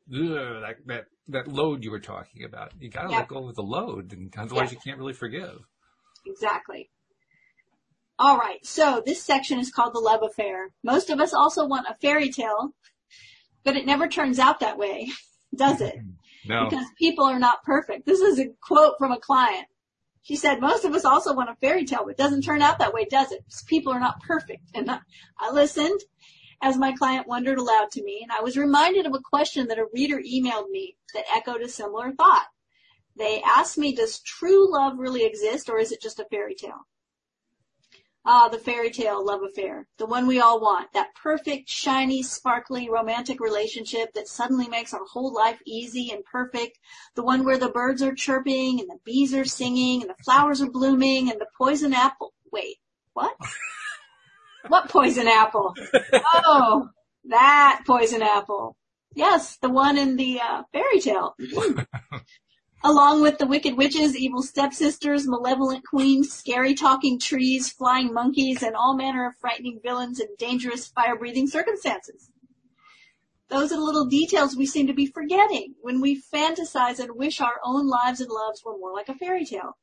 load you were talking about. You got to let go of the load, and otherwise you can't really forgive. Exactly. All right. So this section is called the love affair. Most of us also want a fairy tale, but it never turns out that way, does it? No. Because people are not perfect. This is a quote from a client. She said, most of us also want a fairy tale, but it doesn't turn out that way, does it? People are not perfect. And I listened as my client wondered aloud to me, and I was reminded of a question that a reader emailed me that echoed a similar thought. They asked me, does true love really exist, or is it just a fairy tale? Ah, the fairy tale love affair, the one we all want, that perfect, shiny, sparkly, romantic relationship that suddenly makes our whole life easy and perfect, the one where the birds are chirping and the bees are singing and the flowers are blooming and the poison apple. Wait, what? What poison apple? Oh, that poison apple. Yes, the one in the fairy tale. Along with the wicked witches, evil stepsisters, malevolent queens, scary talking trees, flying monkeys, and all manner of frightening villains and dangerous fire-breathing circumstances. Those are the little details we seem to be forgetting when we fantasize and wish our own lives and loves were more like a fairy tale.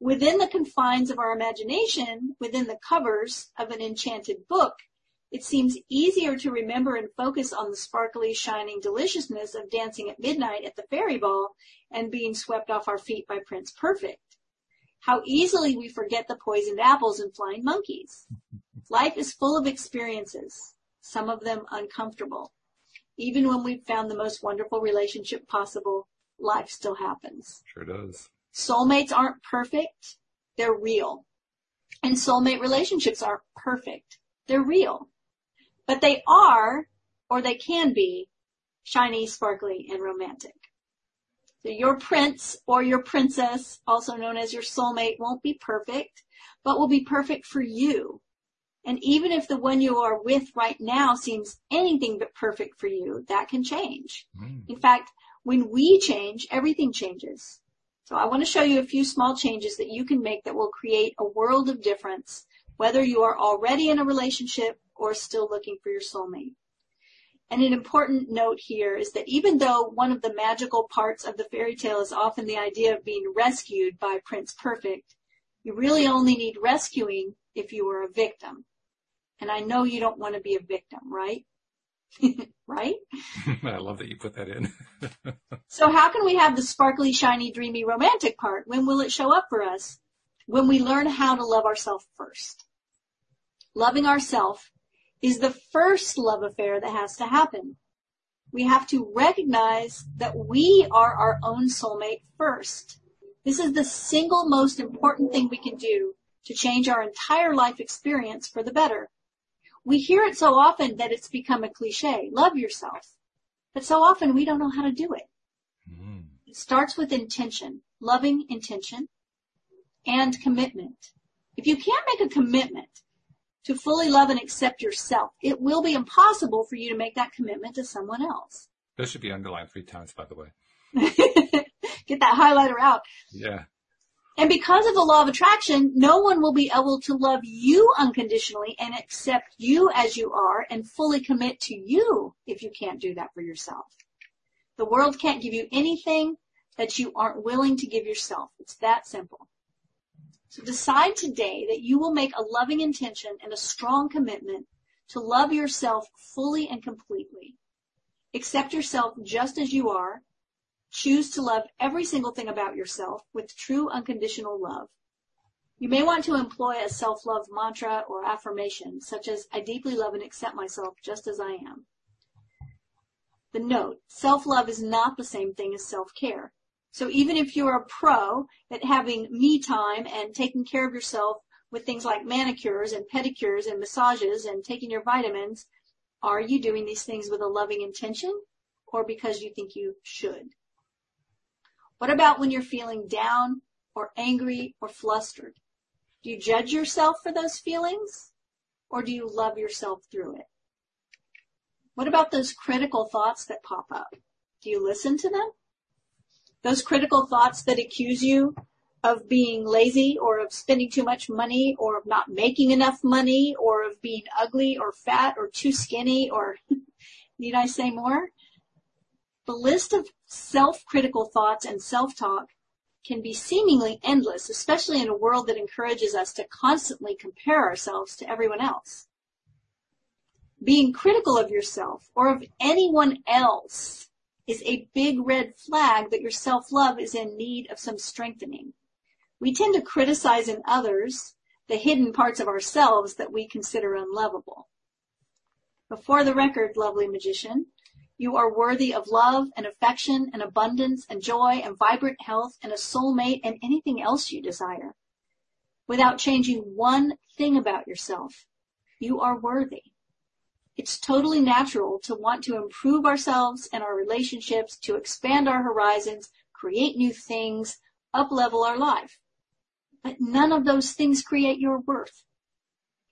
Within the confines of our imagination, within the covers of an enchanted book, it seems easier to remember and focus on the sparkly, shining deliciousness of dancing at midnight at the fairy ball and being swept off our feet by Prince Perfect. How easily we forget the poisoned apples and flying monkeys. Life is full of experiences, some of them uncomfortable. Even when we've found the most wonderful relationship possible, life still happens. Sure does. Soulmates aren't perfect. They're real. And soulmate relationships aren't perfect. They're real. But they are, or they can be, shiny, sparkly, and romantic. So your prince or your princess, also known as your soulmate, won't be perfect, but will be perfect for you. And even if the one you are with right now seems anything but perfect for you, that can change. In fact, when we change, everything changes. So I want to show you a few small changes that you can make that will create a world of difference, whether you are already in a relationship or still looking for your soulmate. And an important note here is that even though one of the magical parts of the fairy tale is often the idea of being rescued by Prince Perfect, you really only need rescuing if you were a victim. And I know you don't want to be a victim, right? Right? I love that you put that in. So how can we have the sparkly, shiny, dreamy, romantic part? When will it show up for us? When we learn how to love ourselves first. Loving ourselves is the first love affair that has to happen. We have to recognize that we are our own soulmate first. This is the single most important thing we can do to change our entire life experience for the better. We hear it so often that it's become a cliche, love yourself. But so often we don't know how to do it. It starts with intention, loving intention, and commitment. If you can't make a commitment to fully love and accept yourself, it will be impossible for you to make that commitment to someone else. This should be underlined 3 times, by the way. Get that highlighter out. Yeah. And because of the law of attraction, no one will be able to love you unconditionally and accept you as you are and fully commit to you if you can't do that for yourself. The world can't give you anything that you aren't willing to give yourself. It's that simple. So decide today that you will make a loving intention and a strong commitment to love yourself fully and completely. Accept yourself just as you are. Choose to love every single thing about yourself with true unconditional love. You may want to employ a self-love mantra or affirmation, such as, I deeply love and accept myself just as I am. The note, self-love is not the same thing as self-care. So even if you're a pro at having me time and taking care of yourself with things like manicures and pedicures and massages and taking your vitamins, are you doing these things with a loving intention or because you think you should? What about when you're feeling down or angry or flustered? Do you judge yourself for those feelings or do you love yourself through it? What about those critical thoughts that pop up? Do you listen to them? Those critical thoughts that accuse you of being lazy or of spending too much money or of not making enough money or of being ugly or fat or too skinny or need I say more? The list of self-critical thoughts and self-talk can be seemingly endless, especially in a world that encourages us to constantly compare ourselves to everyone else. Being critical of yourself or of anyone else is a big red flag that your self-love is in need of some strengthening. We tend to criticize in others the hidden parts of ourselves that we consider unlovable. Before the record, lovely magician, you are worthy of love and affection and abundance and joy and vibrant health and a soulmate and anything else you desire. Without changing one thing about yourself, you are worthy. It's totally natural to want to improve ourselves and our relationships, to expand our horizons, create new things, up-level our life. But none of those things create your worth.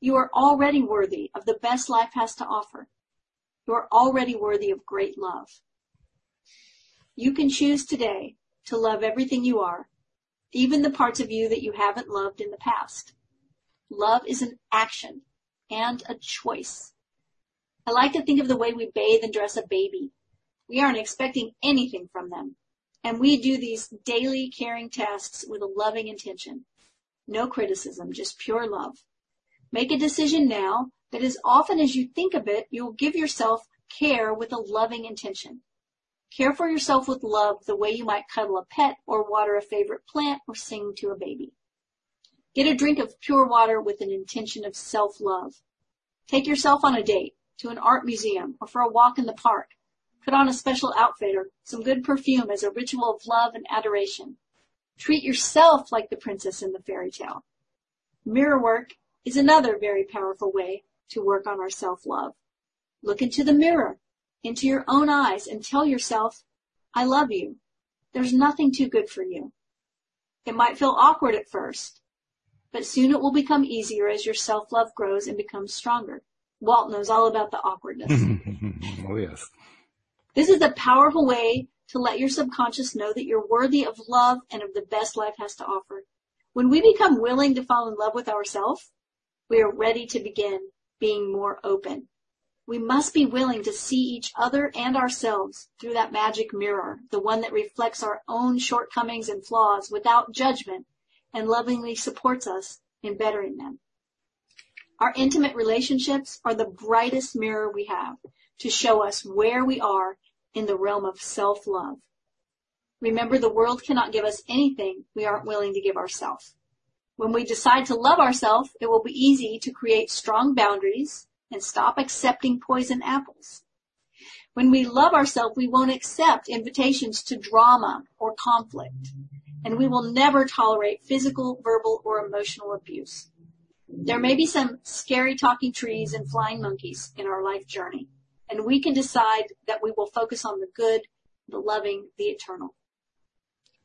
You are already worthy of the best life has to offer. You are already worthy of great love. You can choose today to love everything you are, even the parts of you that you haven't loved in the past. Love is an action and a choice. I like to think of the way we bathe and dress a baby. We aren't expecting anything from them. And we do these daily caring tasks with a loving intention. No criticism, just pure love. Make a decision now that as often as you think of it, you'll give yourself care with a loving intention. Care for yourself with love the way you might cuddle a pet or water a favorite plant or sing to a baby. Get a drink of pure water with an intention of self-love. Take yourself on a date, to an art museum, or for a walk in the park. Put on a special outfit or some good perfume as a ritual of love and adoration. Treat yourself like the princess in the fairy tale. Mirror work is another very powerful way to work on our self-love. Look into the mirror, into your own eyes, and tell yourself, I love you. There's nothing too good for you. It might feel awkward at first, but soon it will become easier as your self-love grows and becomes stronger. Walt knows all about the awkwardness. Oh, yes. This is a powerful way to let your subconscious know that you're worthy of love and of the best life has to offer. When we become willing to fall in love with ourselves, we are ready to begin being more open. We must be willing to see each other and ourselves through that magic mirror, the one that reflects our own shortcomings and flaws without judgment and lovingly supports us in bettering them. Our intimate relationships are the brightest mirror we have to show us where we are in the realm of self-love. Remember, the world cannot give us anything we aren't willing to give ourselves. When we decide to love ourselves, it will be easy to create strong boundaries and stop accepting poison apples. When we love ourselves, we won't accept invitations to drama or conflict, and we will never tolerate physical, verbal, or emotional abuse. There may be some scary talking trees and flying monkeys in our life journey, and we can decide that we will focus on the good, the loving, the eternal.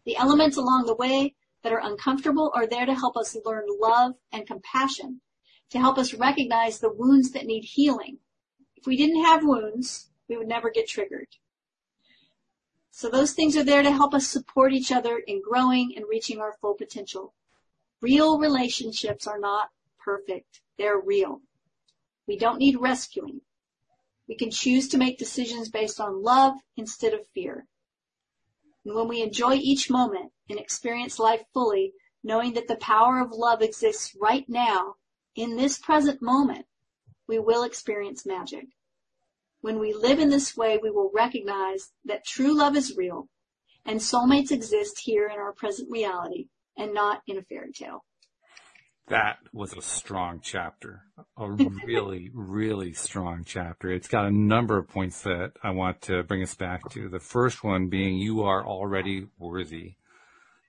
The elements along the way that are uncomfortable are there to help us learn love and compassion, to help us recognize the wounds that need healing. If we didn't have wounds, we would never get triggered. So those things are there to help us support each other in growing and reaching our full potential. Real relationships are not perfect. They're real. We don't need rescuing. We can choose to make decisions based on love instead of fear. And when we enjoy each moment and experience life fully, knowing that the power of love exists right now, in this present moment, we will experience magic. When we live in this way, we will recognize that true love is real and soulmates exist here in our present reality and not in a fairy tale. That was a strong chapter, a really, really strong chapter. It's got a number of points that I want to bring us back to. The first one being, you are already worthy.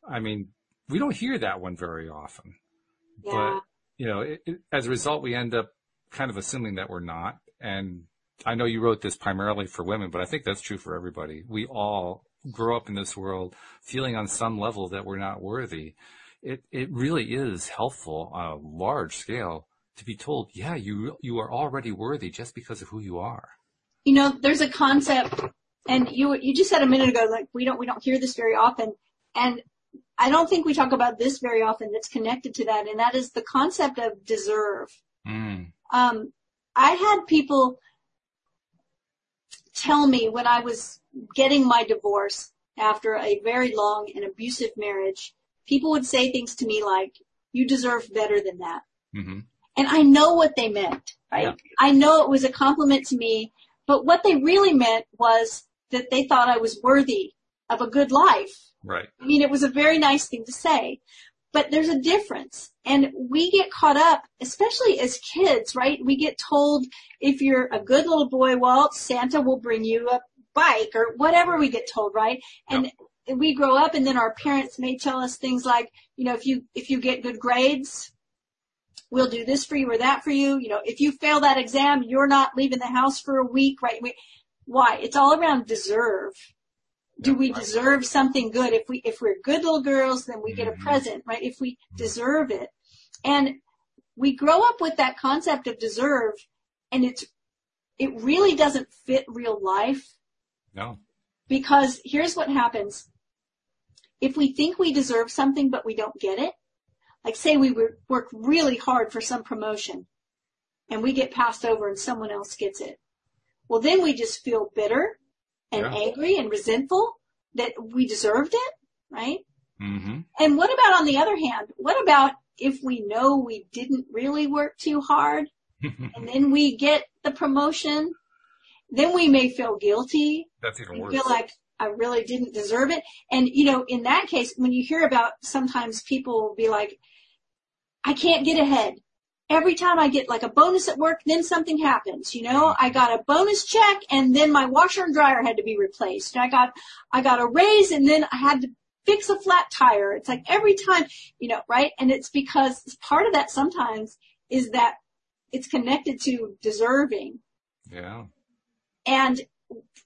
I mean, we don't hear that one very often. Yeah. But, you know, as a result, we end up kind of assuming that we're not. And I know you wrote this primarily for women, but I think that's true for everybody. We all grow up in this world feeling on some level that we're not worthy. It really is helpful on a large scale to be told, yeah, you are already worthy just because of who you are. You know, there's a concept, and you just said a minute ago, like, we don't hear this very often, and I don't think we talk about this very often that's connected to that, and that is the concept of deserve. Mm. I had people tell me when I was getting my divorce after a very long and abusive marriage, people would say things to me like, you deserve better than that. Mm-hmm. And I know what they meant, right? Yeah. I know it was a compliment to me, but what they really meant was that they thought I was worthy of a good life. Right. I mean, it was a very nice thing to say, but there's a difference. And we get caught up, especially as kids, right? We get told, if you're a good little boy, Walt, Santa will bring you a bike or whatever we get told, right? And yep. We grow up, and then our parents may tell us things like, you know, if you get good grades, we'll do this for you or that for you. You know, if you fail that exam, you're not leaving the house for a week, right? Why? It's all around deserve. Do we deserve something good? If we're good little girls, then we get a present, right? If we deserve it. And we grow up with that concept of deserve, and it really doesn't fit real life. No. Because here's what happens. If we think we deserve something but we don't get it, like say we work really hard for some promotion and we get passed over and someone else gets it. Well, then we just feel bitter and angry and resentful that we deserved it, right? Mm-hmm. And what about, on the other hand, what about if we know we didn't really work too hard and then we get the promotion? Then we may feel guilty. That's even worse. Feel like I really didn't deserve it. And, you know, in that case, when you hear about, sometimes people will be like, I can't get ahead. Every time I get like a bonus at work, then something happens. You know, I got a bonus check and then my washer and dryer had to be replaced. And I got a raise and then I had to fix a flat tire. It's like every time, you know, right? And it's because part of that sometimes is that it's connected to deserving. Yeah. And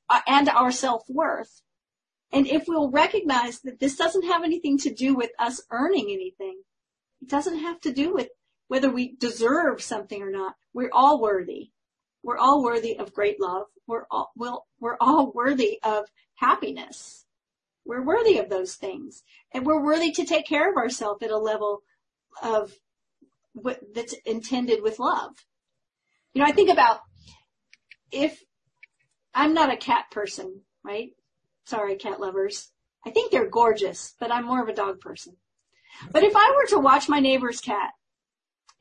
our self-worth. And if we'll recognize that this doesn't have anything to do with us earning anything, it doesn't have to do with whether we deserve something or not. We're all worthy. We're all worthy of great love. We're all worthy of happiness. We're worthy of those things. And we're worthy to take care of ourselves at a level of that's intended with love. You know, I think about if I'm not a cat person, right? Sorry, cat lovers. I think they're gorgeous, but I'm more of a dog person. But if I were to watch my neighbor's cat,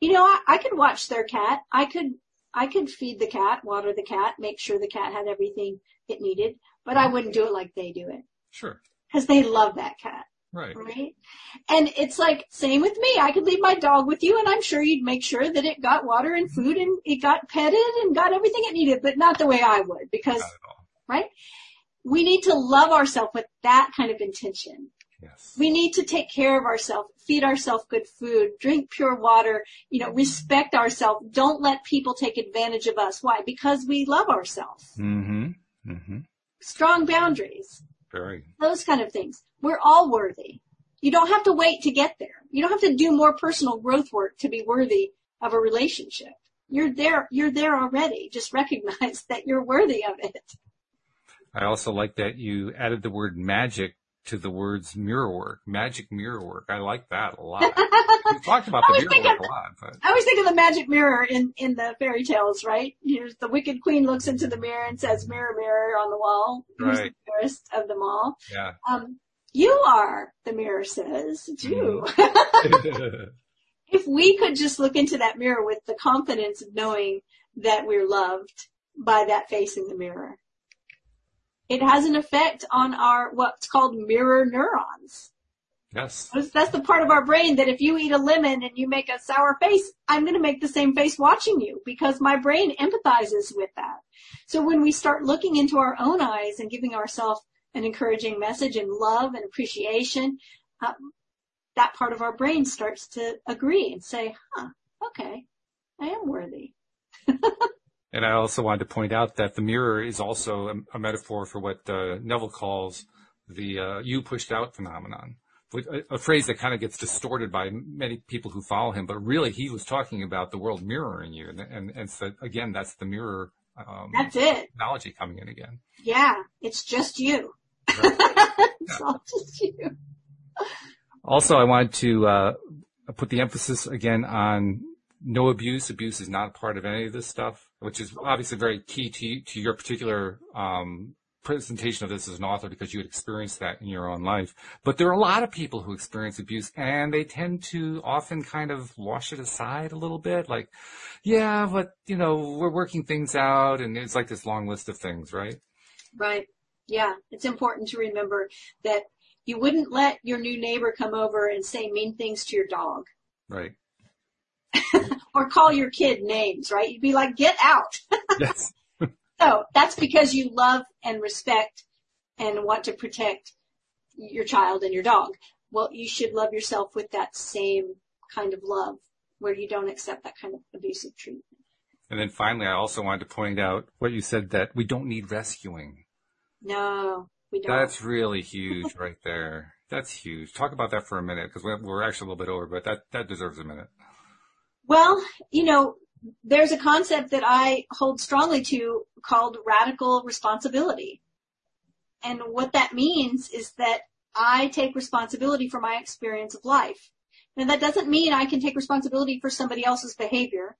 you know, I could watch their cat. I could feed the cat, water the cat, make sure the cat had everything it needed, but I wouldn't do it like they do it. Sure. Because they love that cat. Right. Right. And it's like, same with me. I could leave my dog with you and I'm sure you'd make sure that it got water and food and it got petted and got everything it needed, but not the way I would, because, right? We need to love ourselves with that kind of intention. Yes. We need to take care of ourselves, feed ourselves good food, drink pure water, you know, respect ourselves. Don't let people take advantage of us. Why? Because we love ourselves. Mm-hmm. Mm-hmm. Strong boundaries. Those kind of things. We're all worthy. You don't have to wait to get there. You don't have to do more personal growth work to be worthy of a relationship. You're there already. Just recognize that you're worthy of it. I also like that you added the word magic to the words mirror work, magic mirror work. I like that a lot. We talked about the mirror work a lot. But I always think of the magic mirror in the fairy tales, right? Here's the wicked queen looks into the mirror and says, mirror, mirror on the wall. Who's the fairest of them all? Yeah. You are, the mirror says. It's you. If we could just look into that mirror with the confidence of knowing that we're loved by that face in the mirror. It has an effect on our, what's called mirror neurons. Yes. That's the part of our brain that if you eat a lemon and you make a sour face, I'm going to make the same face watching you because my brain empathizes with that. So when we start looking into our own eyes and giving ourselves an encouraging message and love and appreciation, that part of our brain starts to agree and say, okay, I am worthy. And I also wanted to point out that the mirror is also a metaphor for what Neville calls the you pushed out phenomenon, a phrase that kind of gets distorted by many people who follow him. But really, he was talking about the world mirroring you. And so, again, that's the mirror analogy coming in again. Yeah, it's just you. Right. It's all just you. Also, I wanted to put the emphasis again on no abuse. Abuse is not a part of any of this stuff, which is obviously very key to your particular presentation of this as an author, because you had experienced that in your own life. But there are a lot of people who experience abuse, and they tend to often kind of wash it aside a little bit. Like, yeah, but, you know, we're working things out, and it's like this long list of things, right? Right. Yeah. It's important to remember that you wouldn't let your new neighbor come over and say mean things to your dog. Right. Or call your kid names, right? You'd be like, get out. Yes. So that's because you love and respect and want to protect your child and your dog. Well, you should love yourself with that same kind of love where you don't accept that kind of abusive treatment. And then finally, I also wanted to point out what you said, that we don't need rescuing. No, we don't. That's really huge right there. That's huge. Talk about that for a minute, because we're actually a little bit over, but that deserves a minute. Well, you know, there's a concept that I hold strongly to called radical responsibility. And what that means is that I take responsibility for my experience of life. And that doesn't mean I can take responsibility for somebody else's behavior,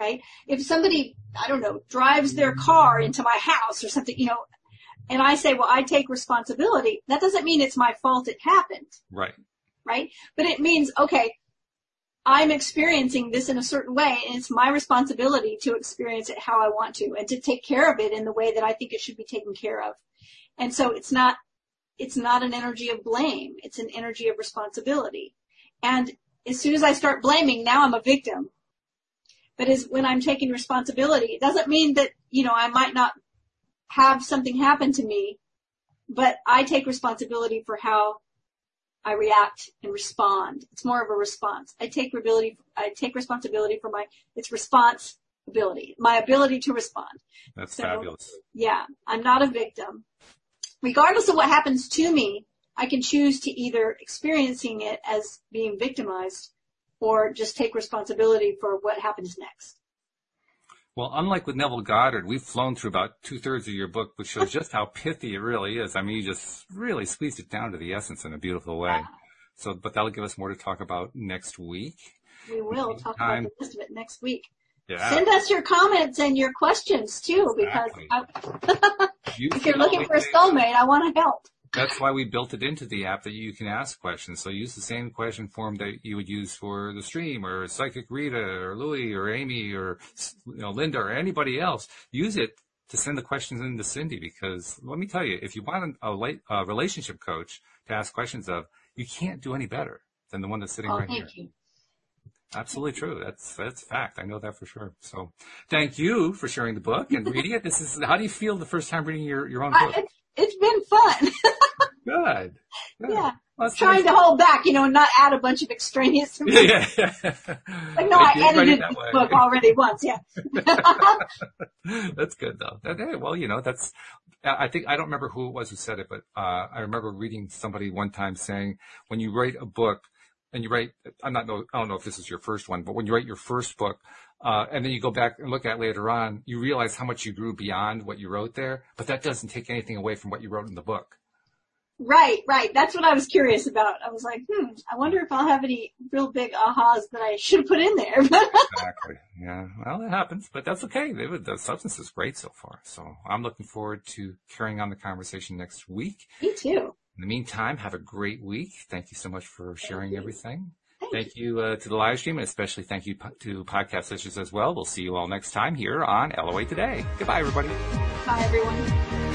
right? If somebody, I don't know, drives their car into my house or something, you know, and I say, well, I take responsibility, that doesn't mean it's my fault it happened. Right. Right? But it means, okay, I'm experiencing this in a certain way, and it's my responsibility to experience it how I want to and to take care of it in the way that I think it should be taken care of. And so it's not an energy of blame. It's an energy of responsibility. And as soon as I start blaming, now I'm a victim. But when I'm taking responsibility, it doesn't mean that, you know, I might not have something happen to me, but I take responsibility for how I react and respond. It's more of a response. I take responsibility for it's response ability, my ability to respond. That's fabulous. Yeah, I'm not a victim. Regardless of what happens to me, I can choose to either experiencing it as being victimized or just take responsibility for what happens next. Well, unlike with Neville Goddard, we've flown through about 2/3 of your book, which shows just how pithy it really is. I mean, you just really squeezed it down to the essence in a beautiful way. Yeah. So, but that'll give us more to talk about next week. We will talk about the rest of it next week. Yeah. Send us your comments and your questions, too, because if you're looking for a soulmate, I want to help. That's why we built it into the app that you can ask questions. So use the same question form that you would use for the stream or Psychic Rita or Louie or Amy or, you know, Linda or anybody else. Use it to send the questions into Cindy, because let me tell you, if you want a relationship coach to ask questions of, you can't do any better than the one that's sitting right here. Thank you. Absolutely true. That's fact. I know that for sure. So thank you for sharing the book and reading it. This is, how do you feel the first time reading your own book? It's been fun. Good. Good. Yeah. Well, trying to hold back, you know, and not add a bunch of extraneous. Yeah. Like, no, I edited this book already once. Yeah. That's good though. Okay. Well, you know, I don't remember who it was who said it, but I remember reading somebody one time saying, when you write a book, and you write, I don't know if this is your first one, but when you write your first book, and then you go back and look at it later on, you realize how much you grew beyond what you wrote there, but that doesn't take anything away from what you wrote in the book. Right. That's what I was curious about. I was like, I wonder if I'll have any real big ahas that I should put in there. Exactly. Yeah. Well, it happens, but that's okay. The substance is great so far. So I'm looking forward to carrying on the conversation next week. Me too. In the meantime, have a great week. Thank you so much for sharing everything. Thank you to the live stream, and especially thank you to podcast listeners as well. We'll see you all next time here on LOA Today. Goodbye, everybody. Bye, everyone.